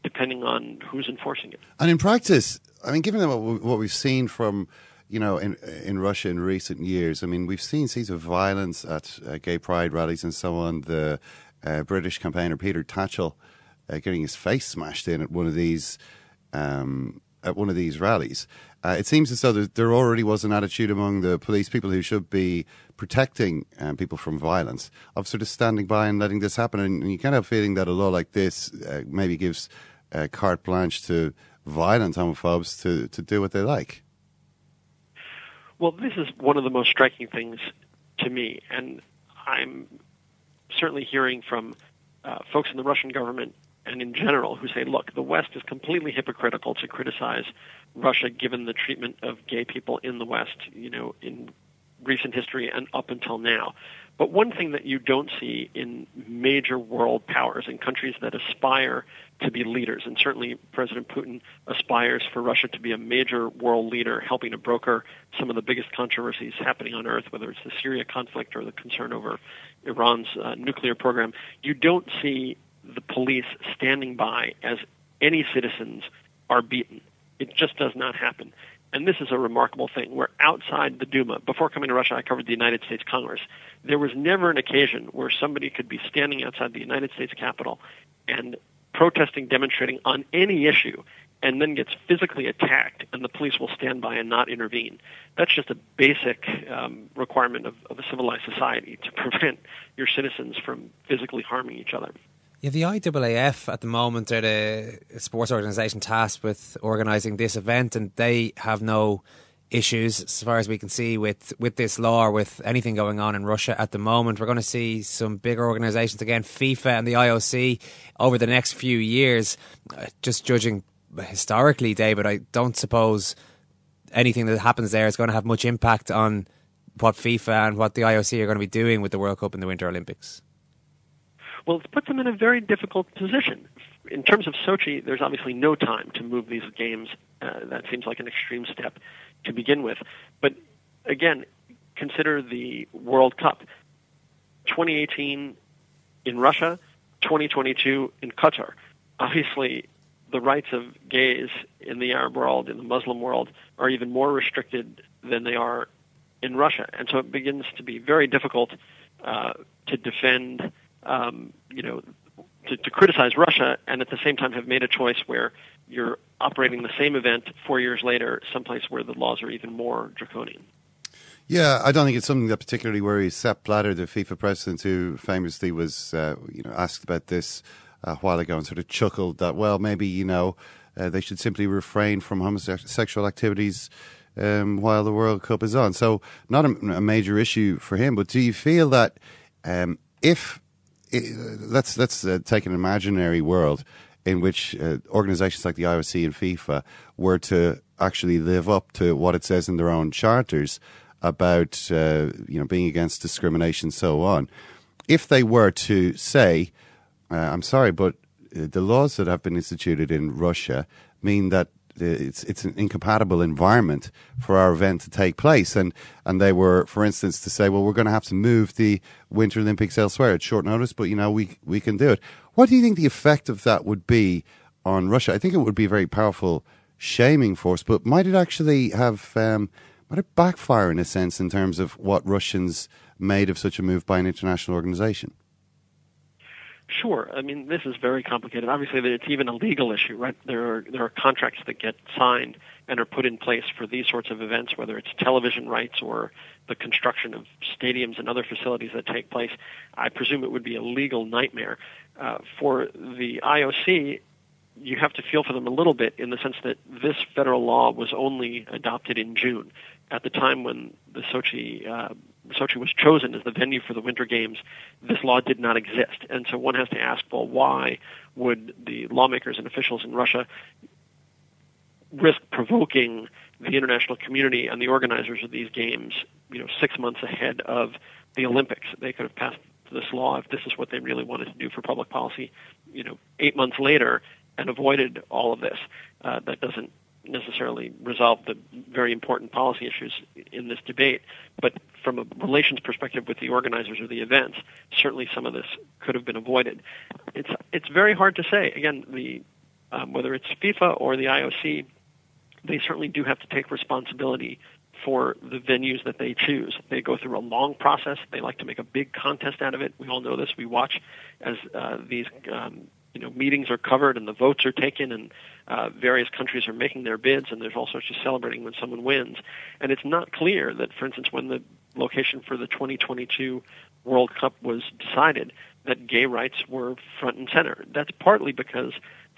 depending on who's enforcing it. And in practice, I mean, given what we've seen from, you know, in Russia in recent years, I mean, we've seen scenes of violence at gay pride rallies and so on. The British campaigner Peter Tatchell getting his face smashed in at one of these rallies. It seems as though there already was an attitude among the police people who should be protecting people from violence of sort of standing by and letting this happen. And you kind of have a feeling that a law like this maybe gives carte blanche to violent homophobes to do what they like. Well, this is one of the most striking things to me. And I'm certainly hearing from folks in the Russian government and in general who say, look, the West is completely hypocritical to criticize Russia given the treatment of gay people in the West, you know, in recent history and up until now. But one thing that you don't see in major world powers, in countries that aspire to be leaders, and certainly President Putin aspires for Russia to be a major world leader, helping to broker some of the biggest controversies happening on Earth, whether it's the Syria conflict or the concern over Iran's nuclear program, you don't see the police standing by as any citizens are beaten. It just does not happen. And this is a remarkable thing. We're outside the Duma. Before coming to Russia, I covered the United States Congress. There was never an occasion where somebody could be standing outside the United States Capitol and protesting, demonstrating on any issue, and then gets physically attacked, and the police will stand by and not intervene. That's just a basic requirement of a civilized society, to prevent your citizens from physically harming each other. Yeah, the IAAF at the moment are the sports organisation tasked with organising this event, and they have no issues, as far as we can see, with this law or with anything going on in Russia at the moment. We're going to see some bigger organisations again, FIFA and the IOC, over the next few years. Just judging historically, David, I don't suppose anything that happens there is going to have much impact on what FIFA and what the IOC are going to be doing with the World Cup and the Winter Olympics. Well, it's put them in a very difficult position. In terms of Sochi, there's obviously no time to move these games. That seems like an extreme step to begin with. But again, consider the World Cup. 2018 in Russia, 2022 in Qatar. Obviously, the rights of gays in the Arab world, in the Muslim world, are even more restricted than they are in Russia. And so it begins to be very difficult to defend to criticize Russia, and at the same time have made a choice where you're operating the same event 4 years later someplace where the laws are even more draconian. Yeah, I don't think it's something that particularly worries Sepp Blatter, the FIFA president, who famously was asked about this a while ago and sort of chuckled that, well, maybe, they should simply refrain from homosexual activities while the World Cup is on. So not a major issue for him, but do you feel that if... Let's take an imaginary world in which organizations like the IOC and FIFA were to actually live up to what it says in their own charters about being against discrimination, so on. If they were to say, "I'm sorry, but the laws that have been instituted in Russia mean that it's an incompatible environment for our event to take place," and they were, for instance, to say, well, we're going to have to move the Winter Olympics elsewhere at short notice, but we can do it. What do you think the effect of that would be on Russia? I think it would be a very powerful shaming force, but might it actually have might it backfire in a sense in terms of what Russians made of such a move by an international organization? Sure. I mean, this is very complicated. Obviously, it's even a legal issue, right? There are contracts that get signed and are put in place for these sorts of events, whether it's television rights or the construction of stadiums and other facilities that take place. I presume it would be a legal nightmare. For the IOC, you have to feel for them a little bit in the sense that this federal law was only adopted in June, at the time when the Sochi was chosen as the venue for the Winter Games. This law did not exist. And so one has to ask, well, why would the lawmakers and officials in Russia risk provoking the international community and the organizers of these games, 6 months ahead of the Olympics? They could have passed this law if this is what they really wanted to do for public policy 8 months later and avoided all of this. That doesn't necessarily resolve the very important policy issues in this debate, but from a relations perspective with the organizers of the events, certainly some of this could have been avoided. It's very hard to say. Again, whether it's FIFA or the IOC, they certainly do have to take responsibility for the venues that they choose. They go through a long process. They like to make a big contest out of it. We all know this. We watch as these meetings are covered and the votes are taken and various countries are making their bids, and there's all sorts of celebrating when someone wins. And it's not clear that, for instance, when the location for the 2022 World Cup was decided, that gay rights were front and center. That's partly because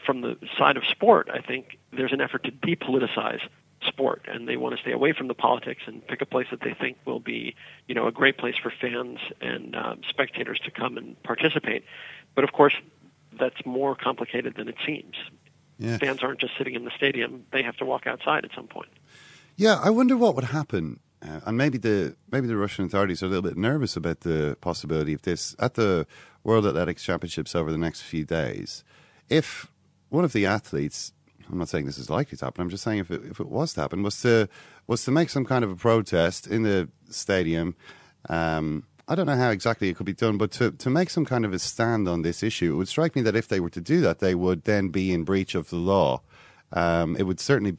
from the side of sport, I think there's an effort to depoliticize sport, and they want to stay away from the politics and pick a place that they think will be, a great place for fans and spectators to come and participate. But of course, that's more complicated than it seems. Yeah. Fans aren't just sitting in the stadium; they have to walk outside at some point. Yeah, I wonder what would happen, and maybe the Russian authorities are a little bit nervous about the possibility of this at the World Athletics Championships over the next few days. If one of the athletes, I'm not saying this is likely to happen, I'm just saying if it was to happen, was to make some kind of a protest in the stadium. I don't know how exactly it could be done, but to make some kind of a stand on this issue, it would strike me that if they were to do that, they would then be in breach of the law. It would certainly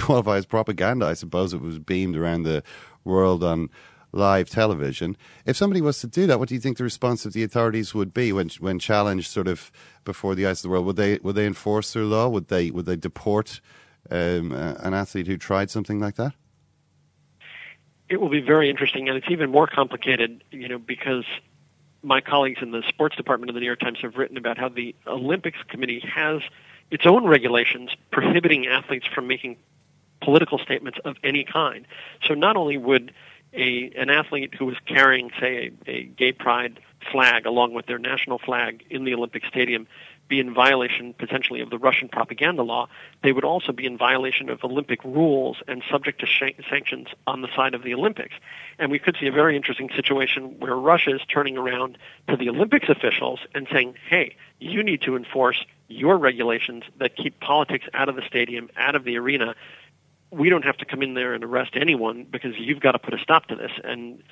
qualify as propaganda, I suppose. It was beamed around the world on live television. If somebody was to do that, what do you think the response of the authorities would be when challenged, sort of before the eyes of the world? Would they enforce their law? Would they deport an athlete who tried something like that? It will be very interesting, and it's even more complicated, because my colleagues in the sports department of the New York Times have written about how the Olympics Committee has its own regulations prohibiting athletes from making political statements of any kind. So not only would an athlete who was carrying, say, a gay pride flag along with their national flag in the Olympic Stadium be in violation potentially of the Russian propaganda law, they would also be in violation of Olympic rules and subject to sanctions on the side of the Olympics. And we could see a very interesting situation where Russia is turning around to the Olympics officials and saying, hey, you need to enforce your regulations that keep politics out of the stadium, out of the arena. We don't have to come in there and arrest anyone because you've got to put a stop to this. And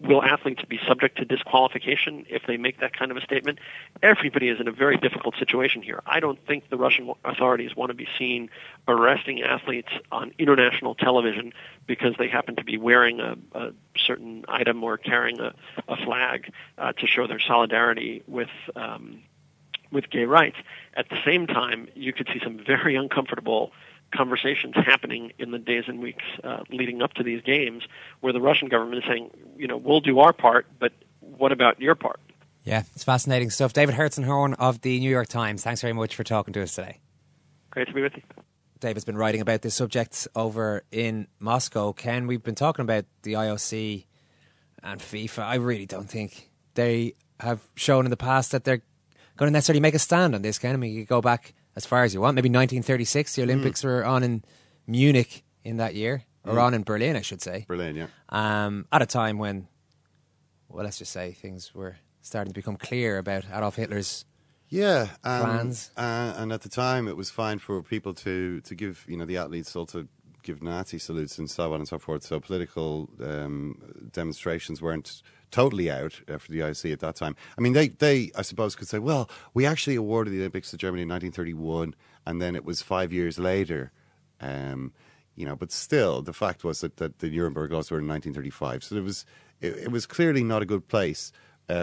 will athletes be subject to disqualification if they make that kind of a statement? Everybody is in a very difficult situation here. I don't think the Russian authorities want to be seen arresting athletes on international television because they happen to be wearing a certain item or carrying a flag to show their solidarity with gay rights. At the same time, you could see some very uncomfortable conversations happening in the days and weeks leading up to these games where the Russian government is saying, we'll do our part, but what about your part? Yeah, it's fascinating stuff. David Herzenhorn of the New York Times, thanks very much for talking to us today. Great to be with you. David's been writing about this subject over in Moscow. Ken, we've been talking about the IOC and FIFA. I really don't think they have shown in the past that they're going to necessarily make a stand on this, Ken. I mean, you go back as far as you want. Maybe 1936, the Olympics were on in Munich in that year, or on in Berlin, I should say. Berlin, yeah. At a time when, well, let's just say things were starting to become clear about Adolf Hitler's plans. And at the time, it was fine for people to give, the athletes also give Nazi salutes and so on and so forth. So political demonstrations weren't totally out for the IOC at that time. I mean, they, I suppose, could say, well, we actually awarded the Olympics to Germany in 1931, and then it was 5 years later. But still, the fact was that the Nuremberg laws were in 1935. So it was clearly not a good place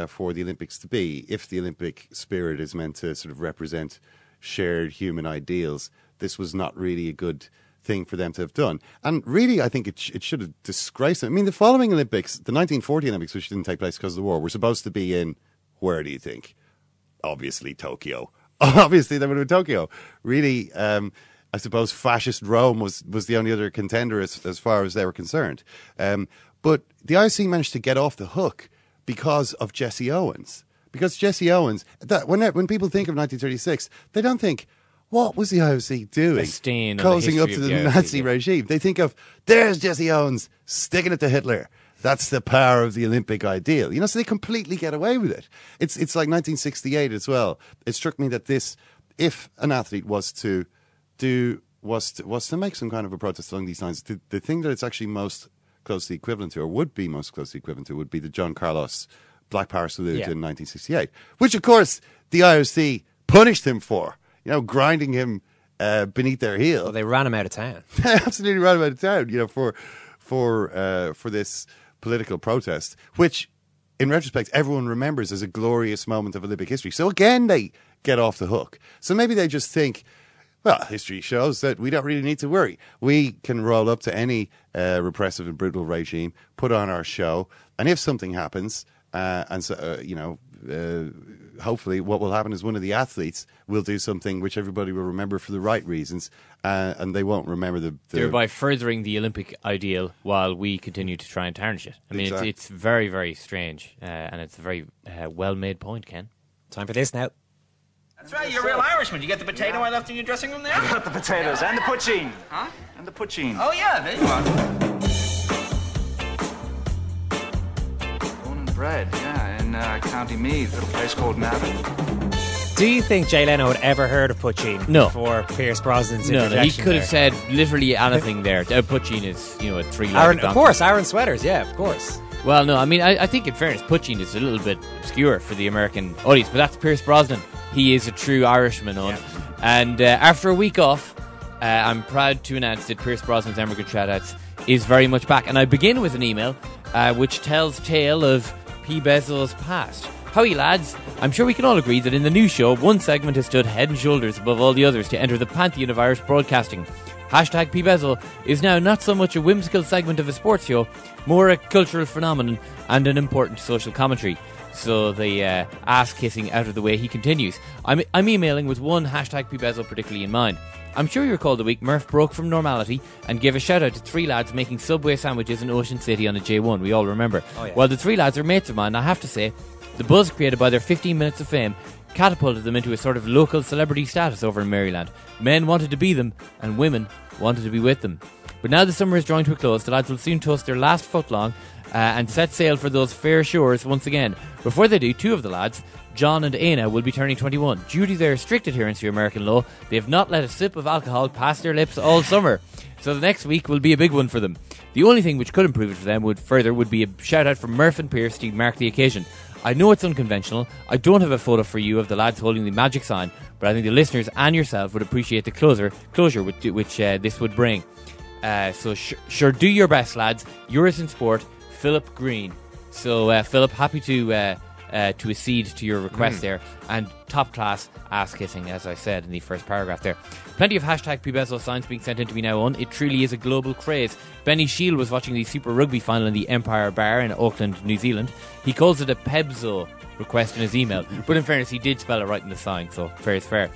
for the Olympics to be if the Olympic spirit is meant to sort of represent shared human ideals. This was not really a good thing for them to have done. And really, I think it should have disgraced them. I mean, the following Olympics, the 1940 Olympics, which didn't take place because of the war, were supposed to be in, where do you think? Obviously, Tokyo. Obviously, they would have been Tokyo. Really, I suppose fascist Rome was the only other contender as far as they were concerned. But the IOC managed to get off the hook because of Jesse Owens. Because Jesse Owens, when people think of 1936, they don't think, what was the IOC doing, cozying up to the Nazi regime? They think of, there's Jesse Owens sticking it to Hitler. That's the power of the Olympic ideal. You know, so they completely get away with it. It's like 1968 as well. It struck me that this, if an athlete was to do, was to make some kind of a protest along these lines, the thing that it's actually most closely equivalent to, or would be most closely equivalent to, would be the John Carlos Black Power salute in 1968, which of course the IOC punished him for, you know, grinding him beneath their heel. Well, they ran him out of town. Absolutely ran him out of town, you know, for this political protest, which in retrospect everyone remembers as a glorious moment of Olympic history. So again, they get off the hook. So maybe they just think, well, history shows that we don't really need to worry. We can roll up to any repressive and brutal regime, put on our show, and if something happens, and so you know, hopefully what will happen is one of the athletes will do something which everybody will remember for the right reasons, and they won't remember the... Thereby furthering the Olympic ideal while we continue to try and tarnish it. I mean, exactly. It's very, very strange, and it's a very well-made point, Ken. Time for this now. That's right, you're a real Irishman. You get the potato I left in your dressing room there? I got the potatoes and the poutine. Huh? And the poutine. Oh, yeah, there you are. Bone and bread, yeah, in County Meath, little place called Navan. Do you think Jay Leno had ever heard of poutine before Pierce Brosnan's introduction? No, he could have said literally anything there. Poutine is, you know, a three-legged donkey. Of course, Aaron Sweaters, yeah, of course. Well, no, I mean, I think in fairness, poutine is a little bit obscure for the American audience, but that's Pierce Brosnan. He is a true Irishman, and after a week off, I'm proud to announce that Pierce Brosnan's Emigrant Shoutouts is very much back. And I begin with an email which tells tale of P. Bezel's past. Howie lads, I'm sure we can all agree that in the new show, one segment has stood head and shoulders above all the others to enter the pantheon of Irish broadcasting. Hashtag P. Bezel is now not so much a whimsical segment of a sports show, more a cultural phenomenon and an important social commentary. So the ass-kissing out of the way, he continues. I'm emailing with one hashtag P. Bezel particularly in mind. I'm sure you recall the week Murph broke from normality and gave a shout-out to three lads making Subway sandwiches in Ocean City on a J1. We all remember. Oh, yeah. Well, the three lads are mates of mine, and I have to say, the buzz created by their 15 minutes of fame catapulted them into a sort of local celebrity status over in Maryland. Men wanted to be them, and women wanted to be with them. But now the summer is drawing to a close, the lads will soon toast their last footlong and set sail for those fair shores once again. Before they do, two of the lads, John and Aina, will be turning 21. Due to their strict adherence to American law, they have not let a sip of alcohol pass their lips all summer. So the next week will be a big one for them. The only thing which could improve it for them would be a shout out from Murph and Pierce to mark the occasion. I know it's unconventional. I don't have a photo for you of the lads holding the magic sign, but I think the listeners and yourself would appreciate the closure which this would bring. So do your best, lads. Yours in sport, Philip Green. So Philip, happy to accede to your request there, and top class ass kissing, as I said in the first paragraph there. Plenty of hashtag P. Bezel signs being sent in to me now on. It truly is a global craze. Benny Shield was watching the Super Rugby final in the Empire Bar in Auckland, New Zealand. He calls it a Pebzo request in his email, but in fairness, he did spell it right in the sign, so fair is fair.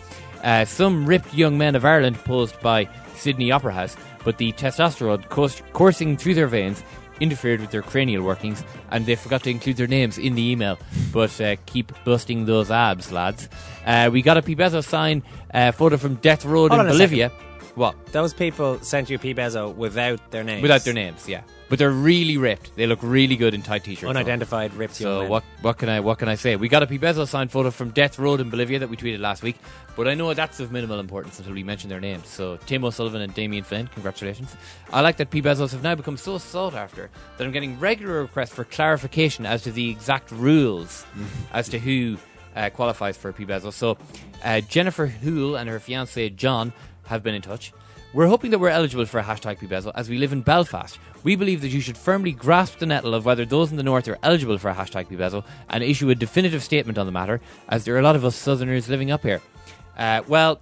Some ripped young men of Ireland posed by Sydney Opera House, but the testosterone coursing through their veins interfered with their cranial workings, and they forgot to include their names in the email. But keep busting those abs, lads. We got a P. Bezo sign photo from Death Road in Bolivia. What? Those people sent you P. Bezo without their names. Without their names, yeah. But they're really ripped. They look really good in tight t-shirts. Unidentified ripped. So what can I say? We got a P. Bezel signed photo from Death Road in Bolivia that we tweeted last week, but I know that's of minimal importance until we mention their names. So Tim O'Sullivan and Damien Flynn, congratulations. I like that P. Bezos have now become so sought after that I'm getting regular requests for clarification as to the exact rules as to who qualifies for a P. Bezel. So Jennifer Houle and her fiancé John have been in touch. We're hoping that we're eligible for a hashtag P. Bezel as we live in Belfast. We believe that you should firmly grasp the nettle of whether those in the north are eligible for a hashtag P. Bezel and issue a definitive statement on the matter, as there are a lot of us southerners living up here. Well,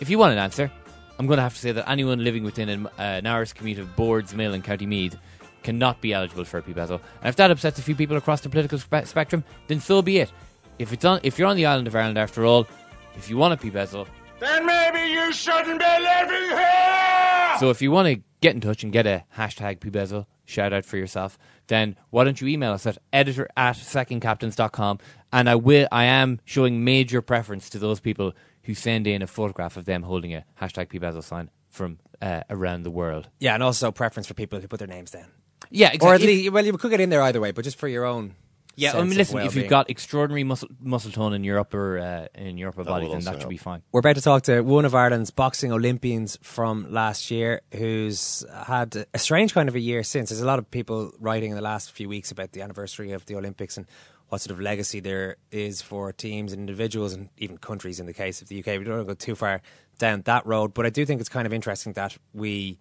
if you want an answer, I'm going to have to say that anyone living within an hour's commute of Boards Mill in County Meath cannot be eligible for a P. Bezel. And if that upsets a few people across the political spectrum, then so be it. If you're on the island of Ireland after all, if you want a P. Bezel, then maybe you shouldn't be living here! So if you want to get in touch and get a hashtag P. Bezel shout out for yourself, then why don't you email us at editor@secondcaptains.com, and I am showing major preference to those people who send in a photograph of them holding a hashtag P. Bezel sign from around the world. Yeah, and also preference for people who put their names down. Yeah, exactly. Or at least, well, you could get in there either way, but just for your own. Yeah, I mean, listen, if you've got extraordinary muscle tone in your upper body, then that should be fine. We're about to talk to one of Ireland's boxing Olympians from last year who's had a strange kind of a year since. There's a lot of people writing in the last few weeks about the anniversary of the Olympics and what sort of legacy there is for teams and individuals and even countries in the case of the UK. We don't want to go too far down that road, but I do think it's kind of interesting that we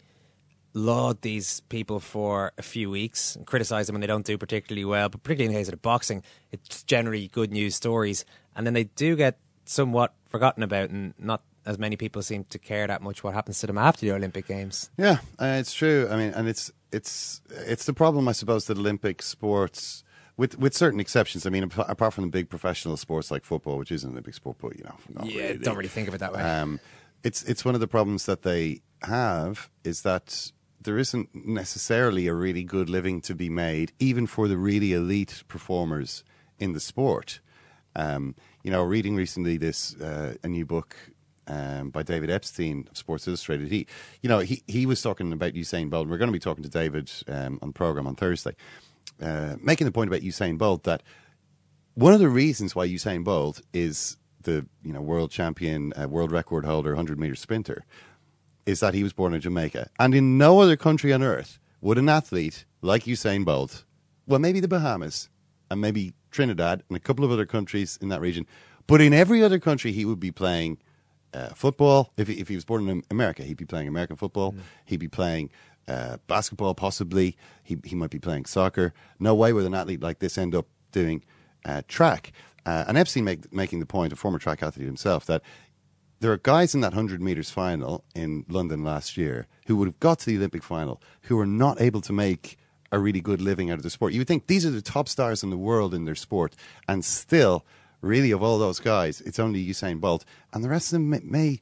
laud these people for a few weeks and criticise them when they don't do particularly well, but particularly in the case of the boxing, it's generally good news stories, and then they do get somewhat forgotten about, and not as many people seem to care that much what happens to them after the Olympic Games. Yeah, it's true. I mean, and it's the problem, I suppose, that Olympic sports, with certain exceptions, I mean, apart from the big professional sports like football, which is an Olympic sport, but you know, really, don't really think of it that way. It's one of the problems that they have is that there isn't necessarily a really good living to be made, even for the really elite performers in the sport. You know, reading recently this a new book by David Epstein of Sports Illustrated. He was talking about Usain Bolt. We're going to be talking to David on the program on Thursday, making the point about Usain Bolt that one of the reasons why Usain Bolt is the world champion, world record holder, 100-meter sprinter, is that he was born in Jamaica. And in no other country on earth would an athlete like Usain Bolt, well, maybe the Bahamas and maybe Trinidad and a couple of other countries in that region, but in every other country he would be playing football. If he was born in America, he'd be playing American football. Mm. He'd be playing basketball, possibly. He might be playing soccer. No way would an athlete like this end up doing track. And Epstein making the point, a former track athlete himself, that there are guys in that 100 metres final in London last year who would have got to the Olympic final who are not able to make a really good living out of the sport. You would think these are the top stars in the world in their sport, and still, really, of all those guys, it's only Usain Bolt. And the rest of them may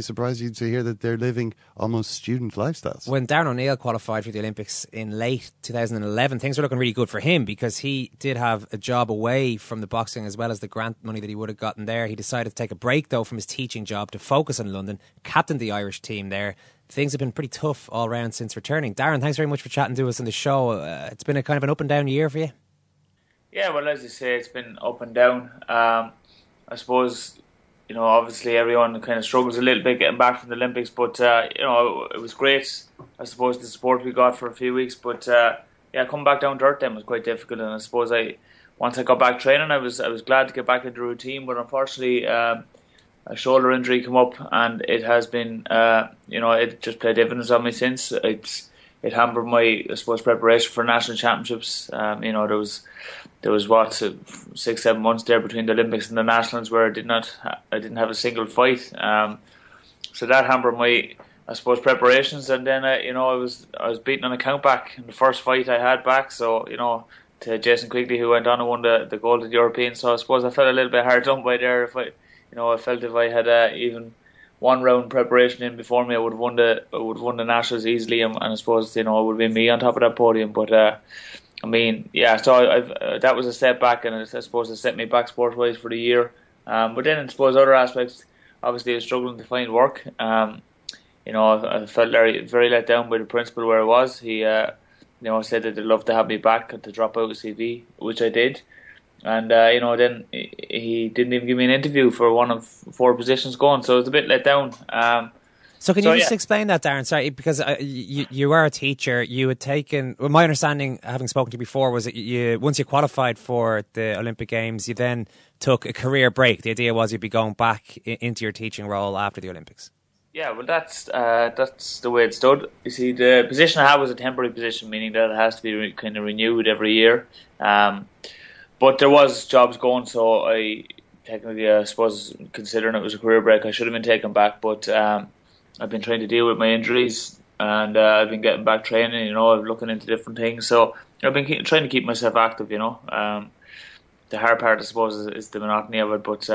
surprise you to hear that they're living almost student lifestyles. When Darren O'Neill qualified for the Olympics in late 2011, things were looking really good for him because he did have a job away from the boxing as well as the grant money that he would have gotten there. He decided to take a break, though, from his teaching job to focus on London, captained the Irish team there. Things have been pretty tough all round since returning. Darren, thanks very much for chatting to us on the show. It's been a kind of an up and down year for you. Yeah, well, as you say, it's been up and down. I suppose, obviously everyone kind of struggles a little bit getting back from the Olympics, but, it was great, I suppose, the support we got for a few weeks, but, coming back down to earth then was quite difficult, and I suppose once I got back training, I was glad to get back into routine, but unfortunately, a shoulder injury came up, and it has been, it just played dividends on me since. It hampered my, I suppose, preparation for national championships. There was 6-7 months there between the Olympics and the nationals where I didn't have a single fight. So that hampered my, I suppose, preparations. And then I was beaten on a countback in the first fight I had back. So to Jason Quigley, who went on and won the gold at the Europeans. So I suppose I felt a little bit hard done by there. I felt if I had even one round preparation in before me, I would have won the nationals easily, and I suppose it would have been me on top of that podium. But that was a setback, and I suppose it set me back sports wise for the year. But then I suppose other aspects, obviously, I was struggling to find work. I felt very let down by the principal where I was. He, said that they'd love to have me back and to drop out of CV, which I did. And, then he didn't even give me an interview for one of four positions going. So it was a bit let down. So can you explain that, Darren? Sorry, because you were a teacher. You had taken... Well, my understanding, having spoken to you before, was that once you qualified for the Olympic Games, you then took a career break. The idea was you'd be going back into your teaching role after the Olympics. Yeah, well, that's the way it stood. You see, the position I had was a temporary position, meaning that it has to be kind of renewed every year. But there was jobs going, so I technically, I suppose, considering it was a career break, I should have been taken back. But I've been trying to deal with my injuries, and I've been getting back training, I'm looking into different things. So I've been trying to keep myself active, The hard part, I suppose, is the monotony of it. But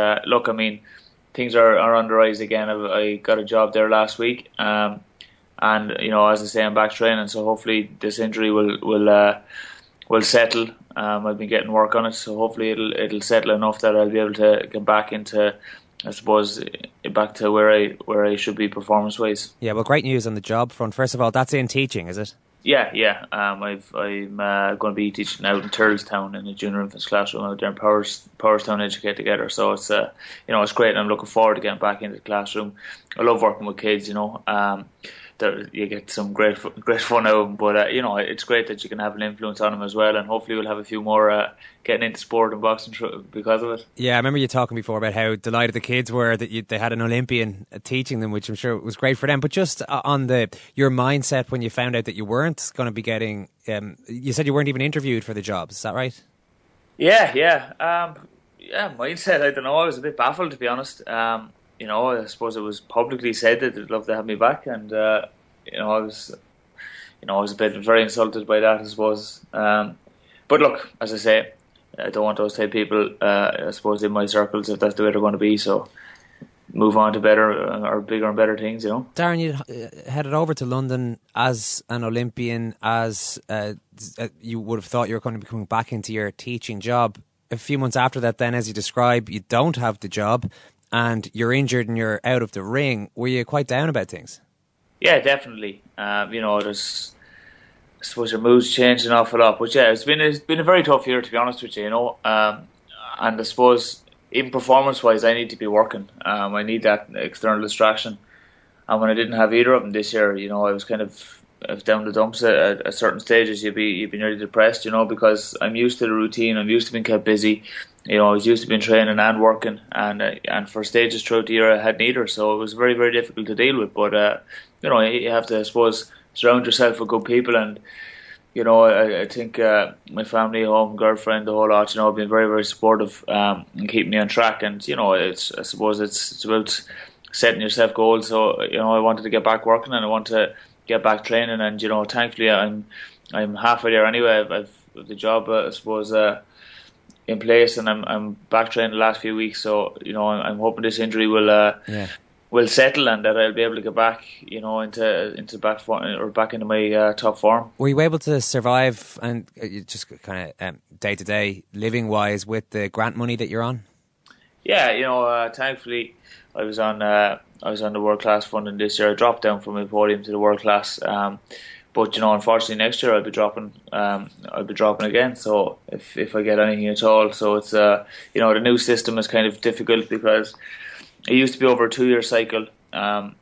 things are on the rise again. I got a job there last week, and, as I say, I'm back training. So hopefully this injury will settle. I've been getting work on it, so hopefully it'll settle enough that I'll be able to get back into, I suppose, back to where I should be performance-wise. Yeah, well, great news on the job front. First of all, that's in teaching, is it? Yeah. I'm going to be teaching out in Thurlestown in a junior infants classroom out there in Powerstown Educate Together. So it's it's great, and I'm looking forward to getting back into the classroom. I love working with kids. You get some great fun out of them. But it's great that you can have an influence on them as well, and hopefully we'll have a few more getting into sport and boxing because of it. Yeah, I remember you talking before about how delighted the kids were that they had an Olympian teaching them, which I'm sure was great for them. But just on your mindset when you found out that you weren't going to be getting, you said you weren't even interviewed for the job. Is that right? Yeah. Mindset, I don't know. I was a bit baffled, to be honest. I suppose it was publicly said that they'd love to have me back, and I was a bit very insulted by that, I suppose. But look, as I say, I don't want those type of people, I suppose, in my circles if that's the way they're going to be. So move on to better or bigger and better things, Darren, you headed over to London as an Olympian, as you would have thought you were going to be coming back into your teaching job. A few months after that, then, as you describe, you don't have the job, and you're injured and you're out of the ring. Were you quite down about things? Yeah, definitely. I suppose your mood's changed an awful lot. But yeah, it's been a very tough year, to be honest with you, and I suppose even performance-wise, I need to be working. I need that external distraction. And when I didn't have either of them this year, I was kind of down the dumps at certain stages. You'd be nearly depressed, because I'm used to the routine. I'm used to being kept busy. I was used to being training and working, and for stages throughout the year I had neither, so it was very, very difficult to deal with. But you have to, I suppose, surround yourself with good people, and I think my family, home, girlfriend, the whole lot, have been very, very supportive and keeping me on track. And it's about setting yourself goals. So I wanted to get back working, and I want to get back training, and thankfully I'm halfway there anyway. I've the job, I suppose. In place, and I'm back training the last few weeks, so I'm hoping this injury will settle, and that I'll be able to get back into back form, or back into my top form. Were you able to survive and just kind of day to day living wise with the grant money that you're on? Yeah, thankfully I was on the world class funding this year. I dropped down from my podium to the world class. But unfortunately, next year I'll be dropping again. So if I get anything at all, so it's the new system is kind of difficult, because it used to be over a 2-year cycle, and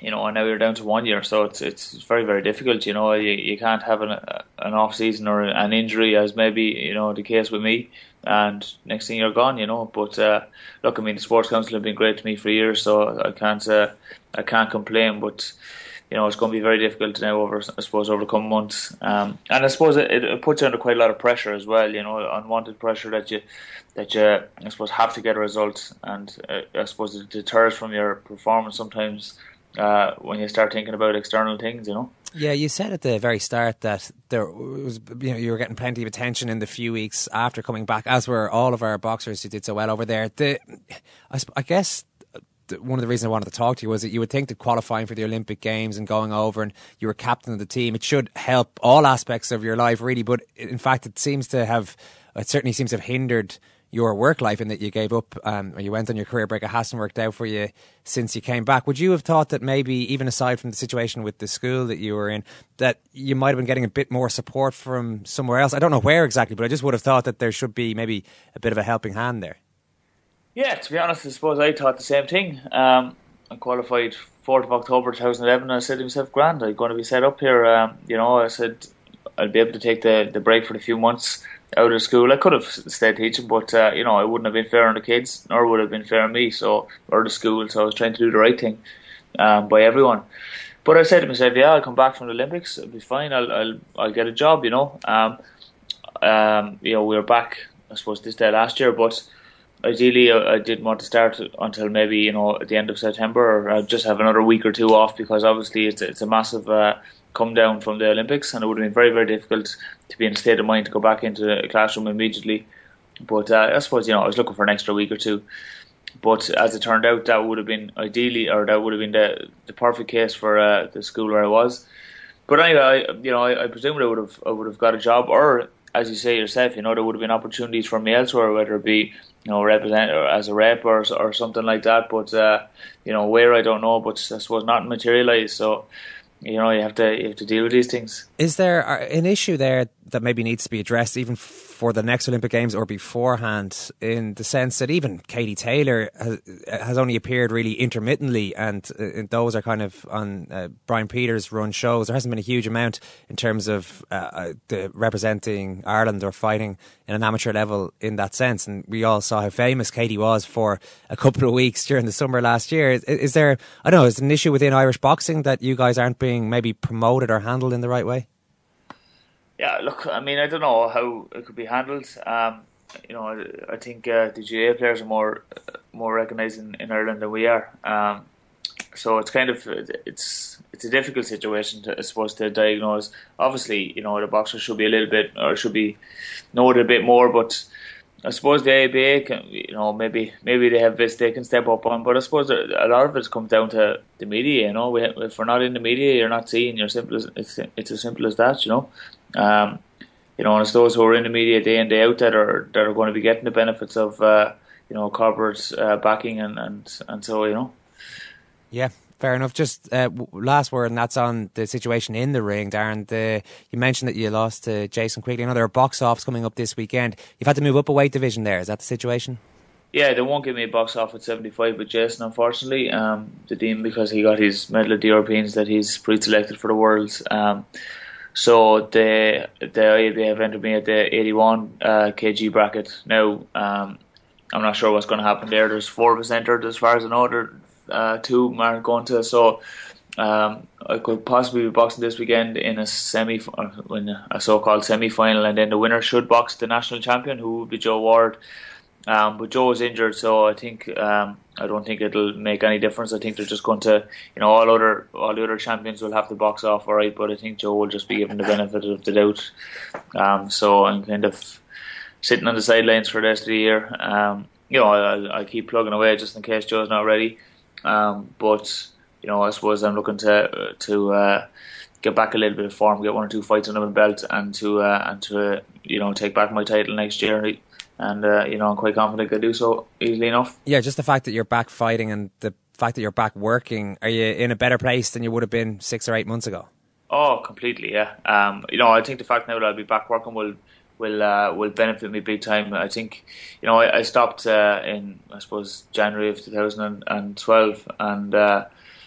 now we're down to 1 year. So it's very, very difficult. You can't have an off season or an injury, as maybe the case with me, and next thing you're gone. But look, I mean, the Sports Council have been great to me for years, so I can't complain. But it's going to be very difficult now over the coming months. And I suppose it puts you under quite a lot of pressure as well, unwanted pressure that you I suppose, have to get a result. And I suppose it deters from your performance sometimes when you start thinking about external things, Yeah, you said at the very start that there was, you were getting plenty of attention in the few weeks after coming back, as were all of our boxers who did so well over there. I guess one of the reasons I wanted to talk to you was that you would think that qualifying for the Olympic Games and going over, and you were captain of the team, it should help all aspects of your life, really. But in fact, it certainly seems to have hindered your work life, in that you gave up or you went on your career break. It hasn't worked out for you since you came back. Would you have thought that maybe, even aside from the situation with the school that you were in, that you might have been getting a bit more support from somewhere else? I don't know where exactly, but I just would have thought that there should be maybe a bit of a helping hand there. Yeah, to be honest, I suppose I thought the same thing. I qualified 4th of October 2011, and I said to myself, grand, I'm going to be set up here. I said I'd be able to take the break for a few months out of school. I could have stayed teaching, but, I wouldn't have been fair on the kids, nor would have been fair on me, or the school, so I was trying to do the right thing by everyone. But I said to myself, yeah, I'll come back from the Olympics, it'll be fine, I'll get a job, we were back, I suppose, this day last year, but ideally, I didn't want to start until maybe at the end of September, or I'd just have another week or two off, because obviously it's a massive come down from the Olympics, and it would have been very, very difficult to be in a state of mind to go back into the classroom immediately. But I suppose I was looking for an extra week or two. But as it turned out, that would have been ideally, or that would have been the perfect case for the school where I was. But anyway, I presume I would have got a job, or, as you say yourself, there would have been opportunities for me elsewhere, whether it be represent or as a rep or something like that. But where, I don't know, but I suppose not materialised. So you know, you have to deal with these things. Is there an issue there that maybe needs to be addressed even for the next Olympic Games or beforehand, in the sense that even Katie Taylor has only appeared really intermittently, and those are kind of on Brian Peters' run shows. There hasn't been a huge amount in terms of the representing Ireland or fighting in an amateur level in that sense, and we all saw how famous Katie was for a couple of weeks during the summer last year. Is there, I don't know, is there an issue within Irish boxing that you guys aren't being maybe promoted or handled in the right way? Yeah, look, I mean, I don't know how it could be handled. You know, I think the GAA players are more recognised in Ireland than we are. So it's kind of it's a difficult situation, I suppose, to diagnose. Obviously, you know, the boxers should be a little bit, or should be noted a bit more. But I suppose the ABA can, you know, maybe they have bits they can step up on. But I suppose a lot of it comes down to the media. You know, if we're not in the media, you're not seen. It's as simple as that. You know. You know, and it's those who are in the media day in, day out that are going to be getting the benefits of you know, corporate backing and so, you know. Yeah, fair enough. Just last word, and that's on the situation in the ring, Darren. You mentioned that you lost to Jason Quigley. I know there are box-offs coming up this weekend. You've had to move up a weight division there. Is that the situation? Yeah, they won't give me a box-off at 75 with Jason, unfortunately. The dean, because he got his medal at the Europeans that he's pre-selected for the Worlds. So they have entered me at the 81 kg bracket now. I'm not sure what's going to happen there. There's 4 of us entered, as far as I know. There 2 aren't going to. So I could possibly be boxing this weekend in a so-called semi-final, and then the winner should box the national champion, who would be Joe Ward. But Joe is injured, so I think I don't think it'll make any difference. I think they're just going to, you know, all the other champions will have to box off, all right. But I think Joe will just be given the benefit of the doubt. So I'm kind of sitting on the sidelines for the rest of the year. You know, I keep plugging away just in case Joe's not ready. But you know, I suppose I'm looking to get back a little bit of form, get 1 or 2 fights under my belt, and to you know, take back my title next year. And, you know, I'm quite confident I do so easily enough. Yeah, just the fact that you're back fighting and the fact that you're back working, are you in a better place than you would have been 6 or 8 months ago? Oh, completely, yeah. You know, I think the fact now that I'll be back working will benefit me big time. I think, you know, I stopped in, I suppose, January of 2012. And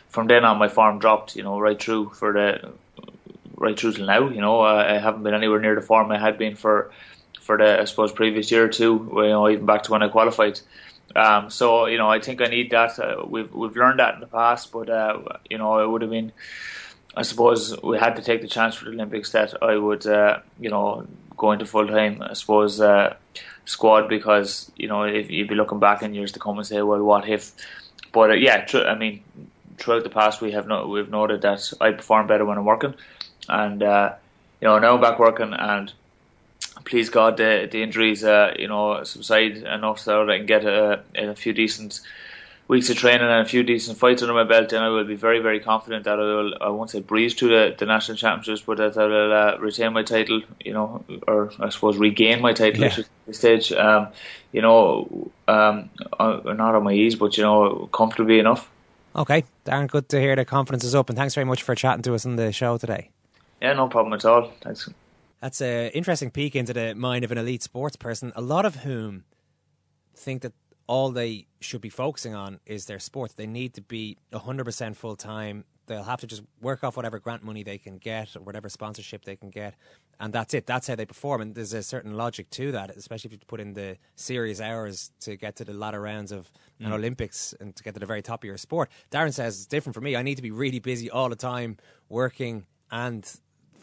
from then on, my form dropped, you know, right through till now. You know, I haven't been anywhere near the form I had been for the, I suppose, previous year or two, you know, even back to when I qualified. So, you know, I think I need that. We've learned that in the past, but, you know, it would have been, I suppose, we had to take the chance for the Olympics that I would, you know, go into full-time, I suppose, squad, because, you know, if you'd be looking back in years to come and say, well, what if? But, yeah, I mean, throughout the past, we've noted that I perform better when I'm working. And, you know, now I'm back working, and please God, the injuries, you know, subside enough so that I can get a few decent weeks of training and a few decent fights under my belt, and I will be very, very confident that I won't say breeze to the national championships, but that I will retain my title, you know, or I suppose regain my title at this stage. You know, not on my ease, but, you know, comfortably enough. Okay, Darren, good to hear the confidence is up, and thanks very much for chatting to us on the show today. Yeah, no problem at all. Thanks. That's an interesting peek into the mind of an elite sports person, a lot of whom think that all they should be focusing on is their sport. They need to be 100% full-time. They'll have to just work off whatever grant money they can get or whatever sponsorship they can get, and that's it. That's how they perform, and there's a certain logic to that, especially if you put in the serious hours to get to the latter rounds of an Olympics and to get to the very top of your sport. Darren says, it's different for me. I need to be really busy all the time, working and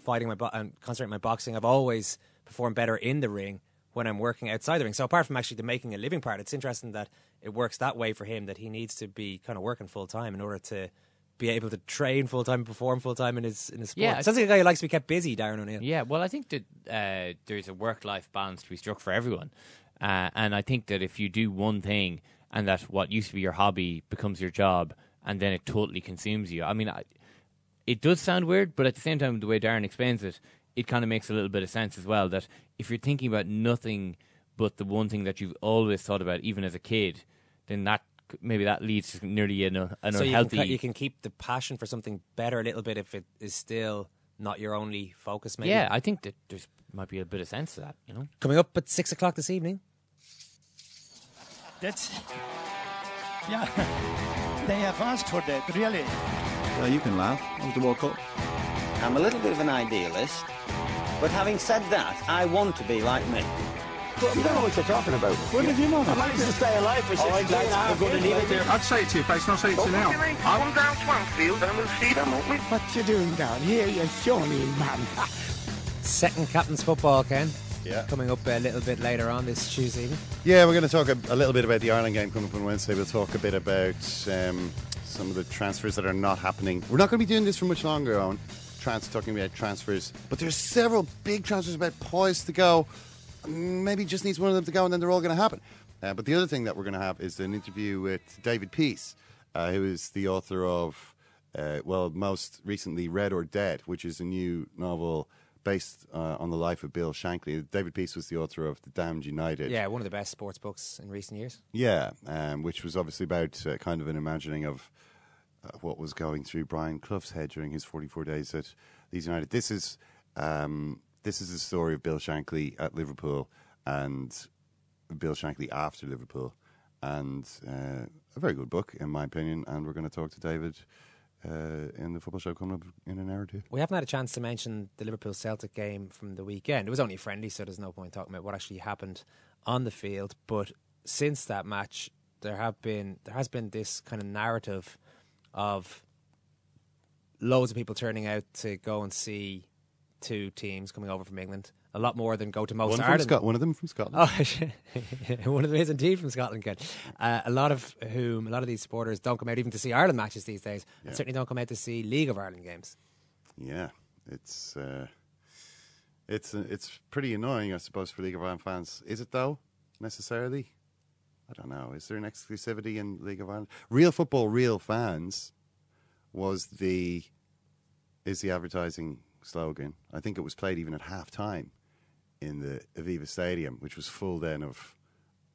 fighting and concentrating my boxing. I've always performed better in the ring when I'm working outside the ring. So apart from actually the making a living part, it's interesting that it works that way for him, that he needs to be kind of working full time in order to be able to train full time, perform full time in his sport. Yeah, sounds like a guy who likes to be kept busy, Darren O'Neill. Yeah, well, I think that there's a work-life balance to be struck for everyone, and I think that if you do one thing and that what used to be your hobby becomes your job, and then it totally consumes you. I mean, it does sound weird, but at the same time, the way Darren explains it, it kind of makes a little bit of sense as well, that if you're thinking about nothing but the one thing that you've always thought about, even as a kid, then that maybe that leads to nearly an so unhealthy... So you can keep the passion for something better a little bit if it is still not your only focus, maybe. Yeah, I think that there might be a bit of sense to that, you know. Coming up at 6 o'clock this evening. That's... Yeah. They have asked for that, really. Well, you can laugh. That was the World Cup. I'm a little bit of an idealist, but having said that, I want to be like me. But you don't know what you're talking about. What did you know? I managed to stay alive for 6 days. Good and even there. I'd say it to your face, not say it to you now. I'm down Swanfield and we'll see them, won't we? What you doing down here, you shawny man? Second captain's football, Ken. Yeah. Coming up a little bit later on this Tuesday evening. Yeah, we're going to talk a little bit about the Ireland game coming up on Wednesday. We'll talk a bit about some of the transfers that are not happening. We're not going to be doing this for much longer, Owen. Talking about transfers. But there's several big transfers about poised to go. Maybe just needs one of them to go and then they're all going to happen. But the other thing that we're going to have is an interview with David Peace, who is the author of, most recently, Red or Dead, which is a new novel based on the life of Bill Shankly. David Peace was the author of The Damned United. Yeah, one of the best sports books in recent years. Yeah, which was obviously about kind of an imagining of what was going through Brian Clough's head during his 44 days at Leeds United. This is the story of Bill Shankly at Liverpool and Bill Shankly after Liverpool, and a very good book in my opinion. And we're going to talk to David in the football show coming up in an hour or two. We haven't had a chance to mention the Liverpool Celtic game from the weekend. It was only a friendly, so there's no point talking about what actually happened on the field. But since that match, there has been this kind of narrative of loads of people turning out to go and see two teams coming over from England. A lot more than go to most Ireland. One of them from Scotland. Oh, one of them is indeed from Scotland, Ken. A lot of these supporters don't come out even to see Ireland matches these days, yeah. And certainly don't come out to see League of Ireland games. Yeah, it's pretty annoying, I suppose, for League of Ireland fans. Is it though, necessarily? I don't know. Is there an exclusivity in League of Ireland? Real Football, Real Fans is the advertising slogan. I think it was played even at halftime in the Aviva Stadium, which was full then of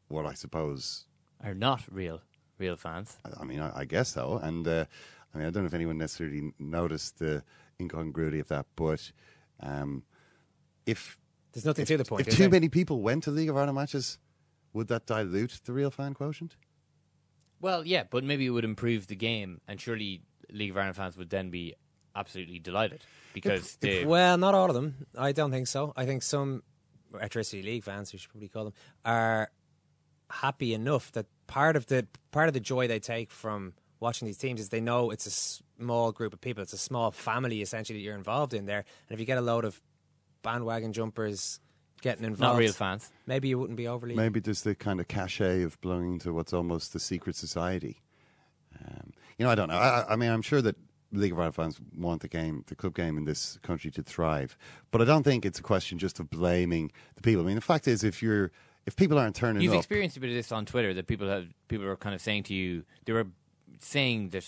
what I suppose are not real fans. I mean, I guess so. And I don't know if anyone necessarily noticed the incongruity of that, but if there's nothing to the point, if too many people went to League of Ireland matches, would that dilute the real fan quotient? Well, yeah, but maybe it would improve the game, and surely League of Ireland fans would then be absolutely delighted because well, not all of them. I don't think so. I think some Electricity League fans, we should probably call them, are happy enough that part of the joy they take from watching these teams is they know it's a small group of people. It's a small family essentially that you're involved in there, and if you get a load of bandwagon jumpers getting involved, not real fans, maybe you wouldn't be overly... Maybe there's the kind of cachet of belonging to what's almost the secret society. I don't know. I mean, I'm sure that League of Ireland fans want the club game in this country to thrive, but I don't think it's a question just of blaming the people. I mean, the fact is, if people aren't turning... You've experienced a bit of this on Twitter, that people are kind of saying to you, they were saying that,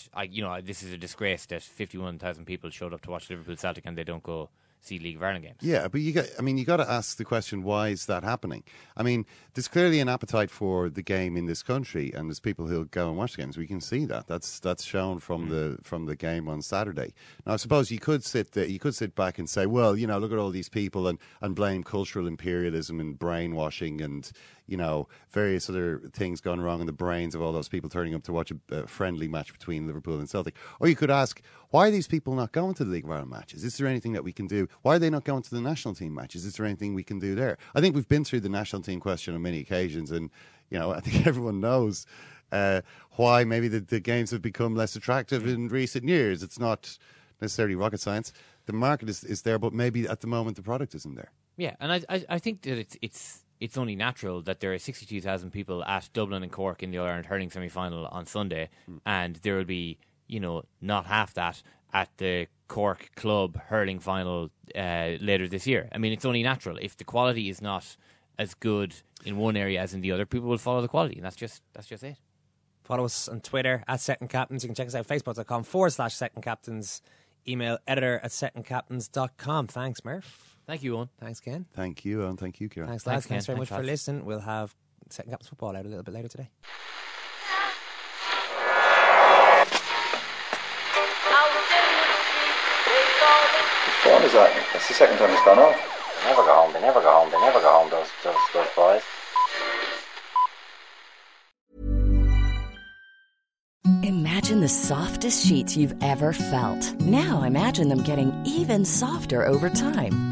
this is a disgrace that 51,000 people showed up to watch Liverpool Celtic and they don't go see League of Ireland games. Yeah, but you got to ask the question, why is that happening? I mean, there's clearly an appetite for the game in this country, and there's people who'll go and watch the games. We can see that. That's shown from the game on Saturday. Now, I suppose you could sit back and say, well, look at all these people and blame cultural imperialism and brainwashing and various other things gone wrong in the brains of all those people turning up to watch a friendly match between Liverpool and Celtic. Or you could ask, why are these people not going to the League of Ireland matches? Is there anything that we can do? Why are they not going to the national team matches? Is there anything we can do there? I think we've been through the national team question on many occasions, and I think everyone knows why maybe the games have become less attractive in recent years. It's not necessarily rocket science. The market is there, but maybe at the moment the product isn't there. Yeah, and I think that it's only natural that there are 62,000 people at Dublin and Cork in the All-Ireland hurling semi-final on Sunday, and there will be, not half that at the Cork club hurling final later this year. I mean, it's only natural. If the quality is not as good in one area as in the other, people will follow the quality, and that's just it. Follow us on Twitter at Second Captains. You can check us out at facebook.com/Second Captains. Email editor@secondcaptains.com. Thanks, Murph. Thank you, Owen. Thanks, Ken. Thank you, Owen. Thank you, Kieran. Thanks, lads. Thanks very much for listening. We'll have Second Captains Football out a little bit later today. Which time is that? That's the second time it's gone off. They never go home, they never go home, they never go home, those boys. Imagine the softest sheets you've ever felt. Now imagine them getting even softer over time.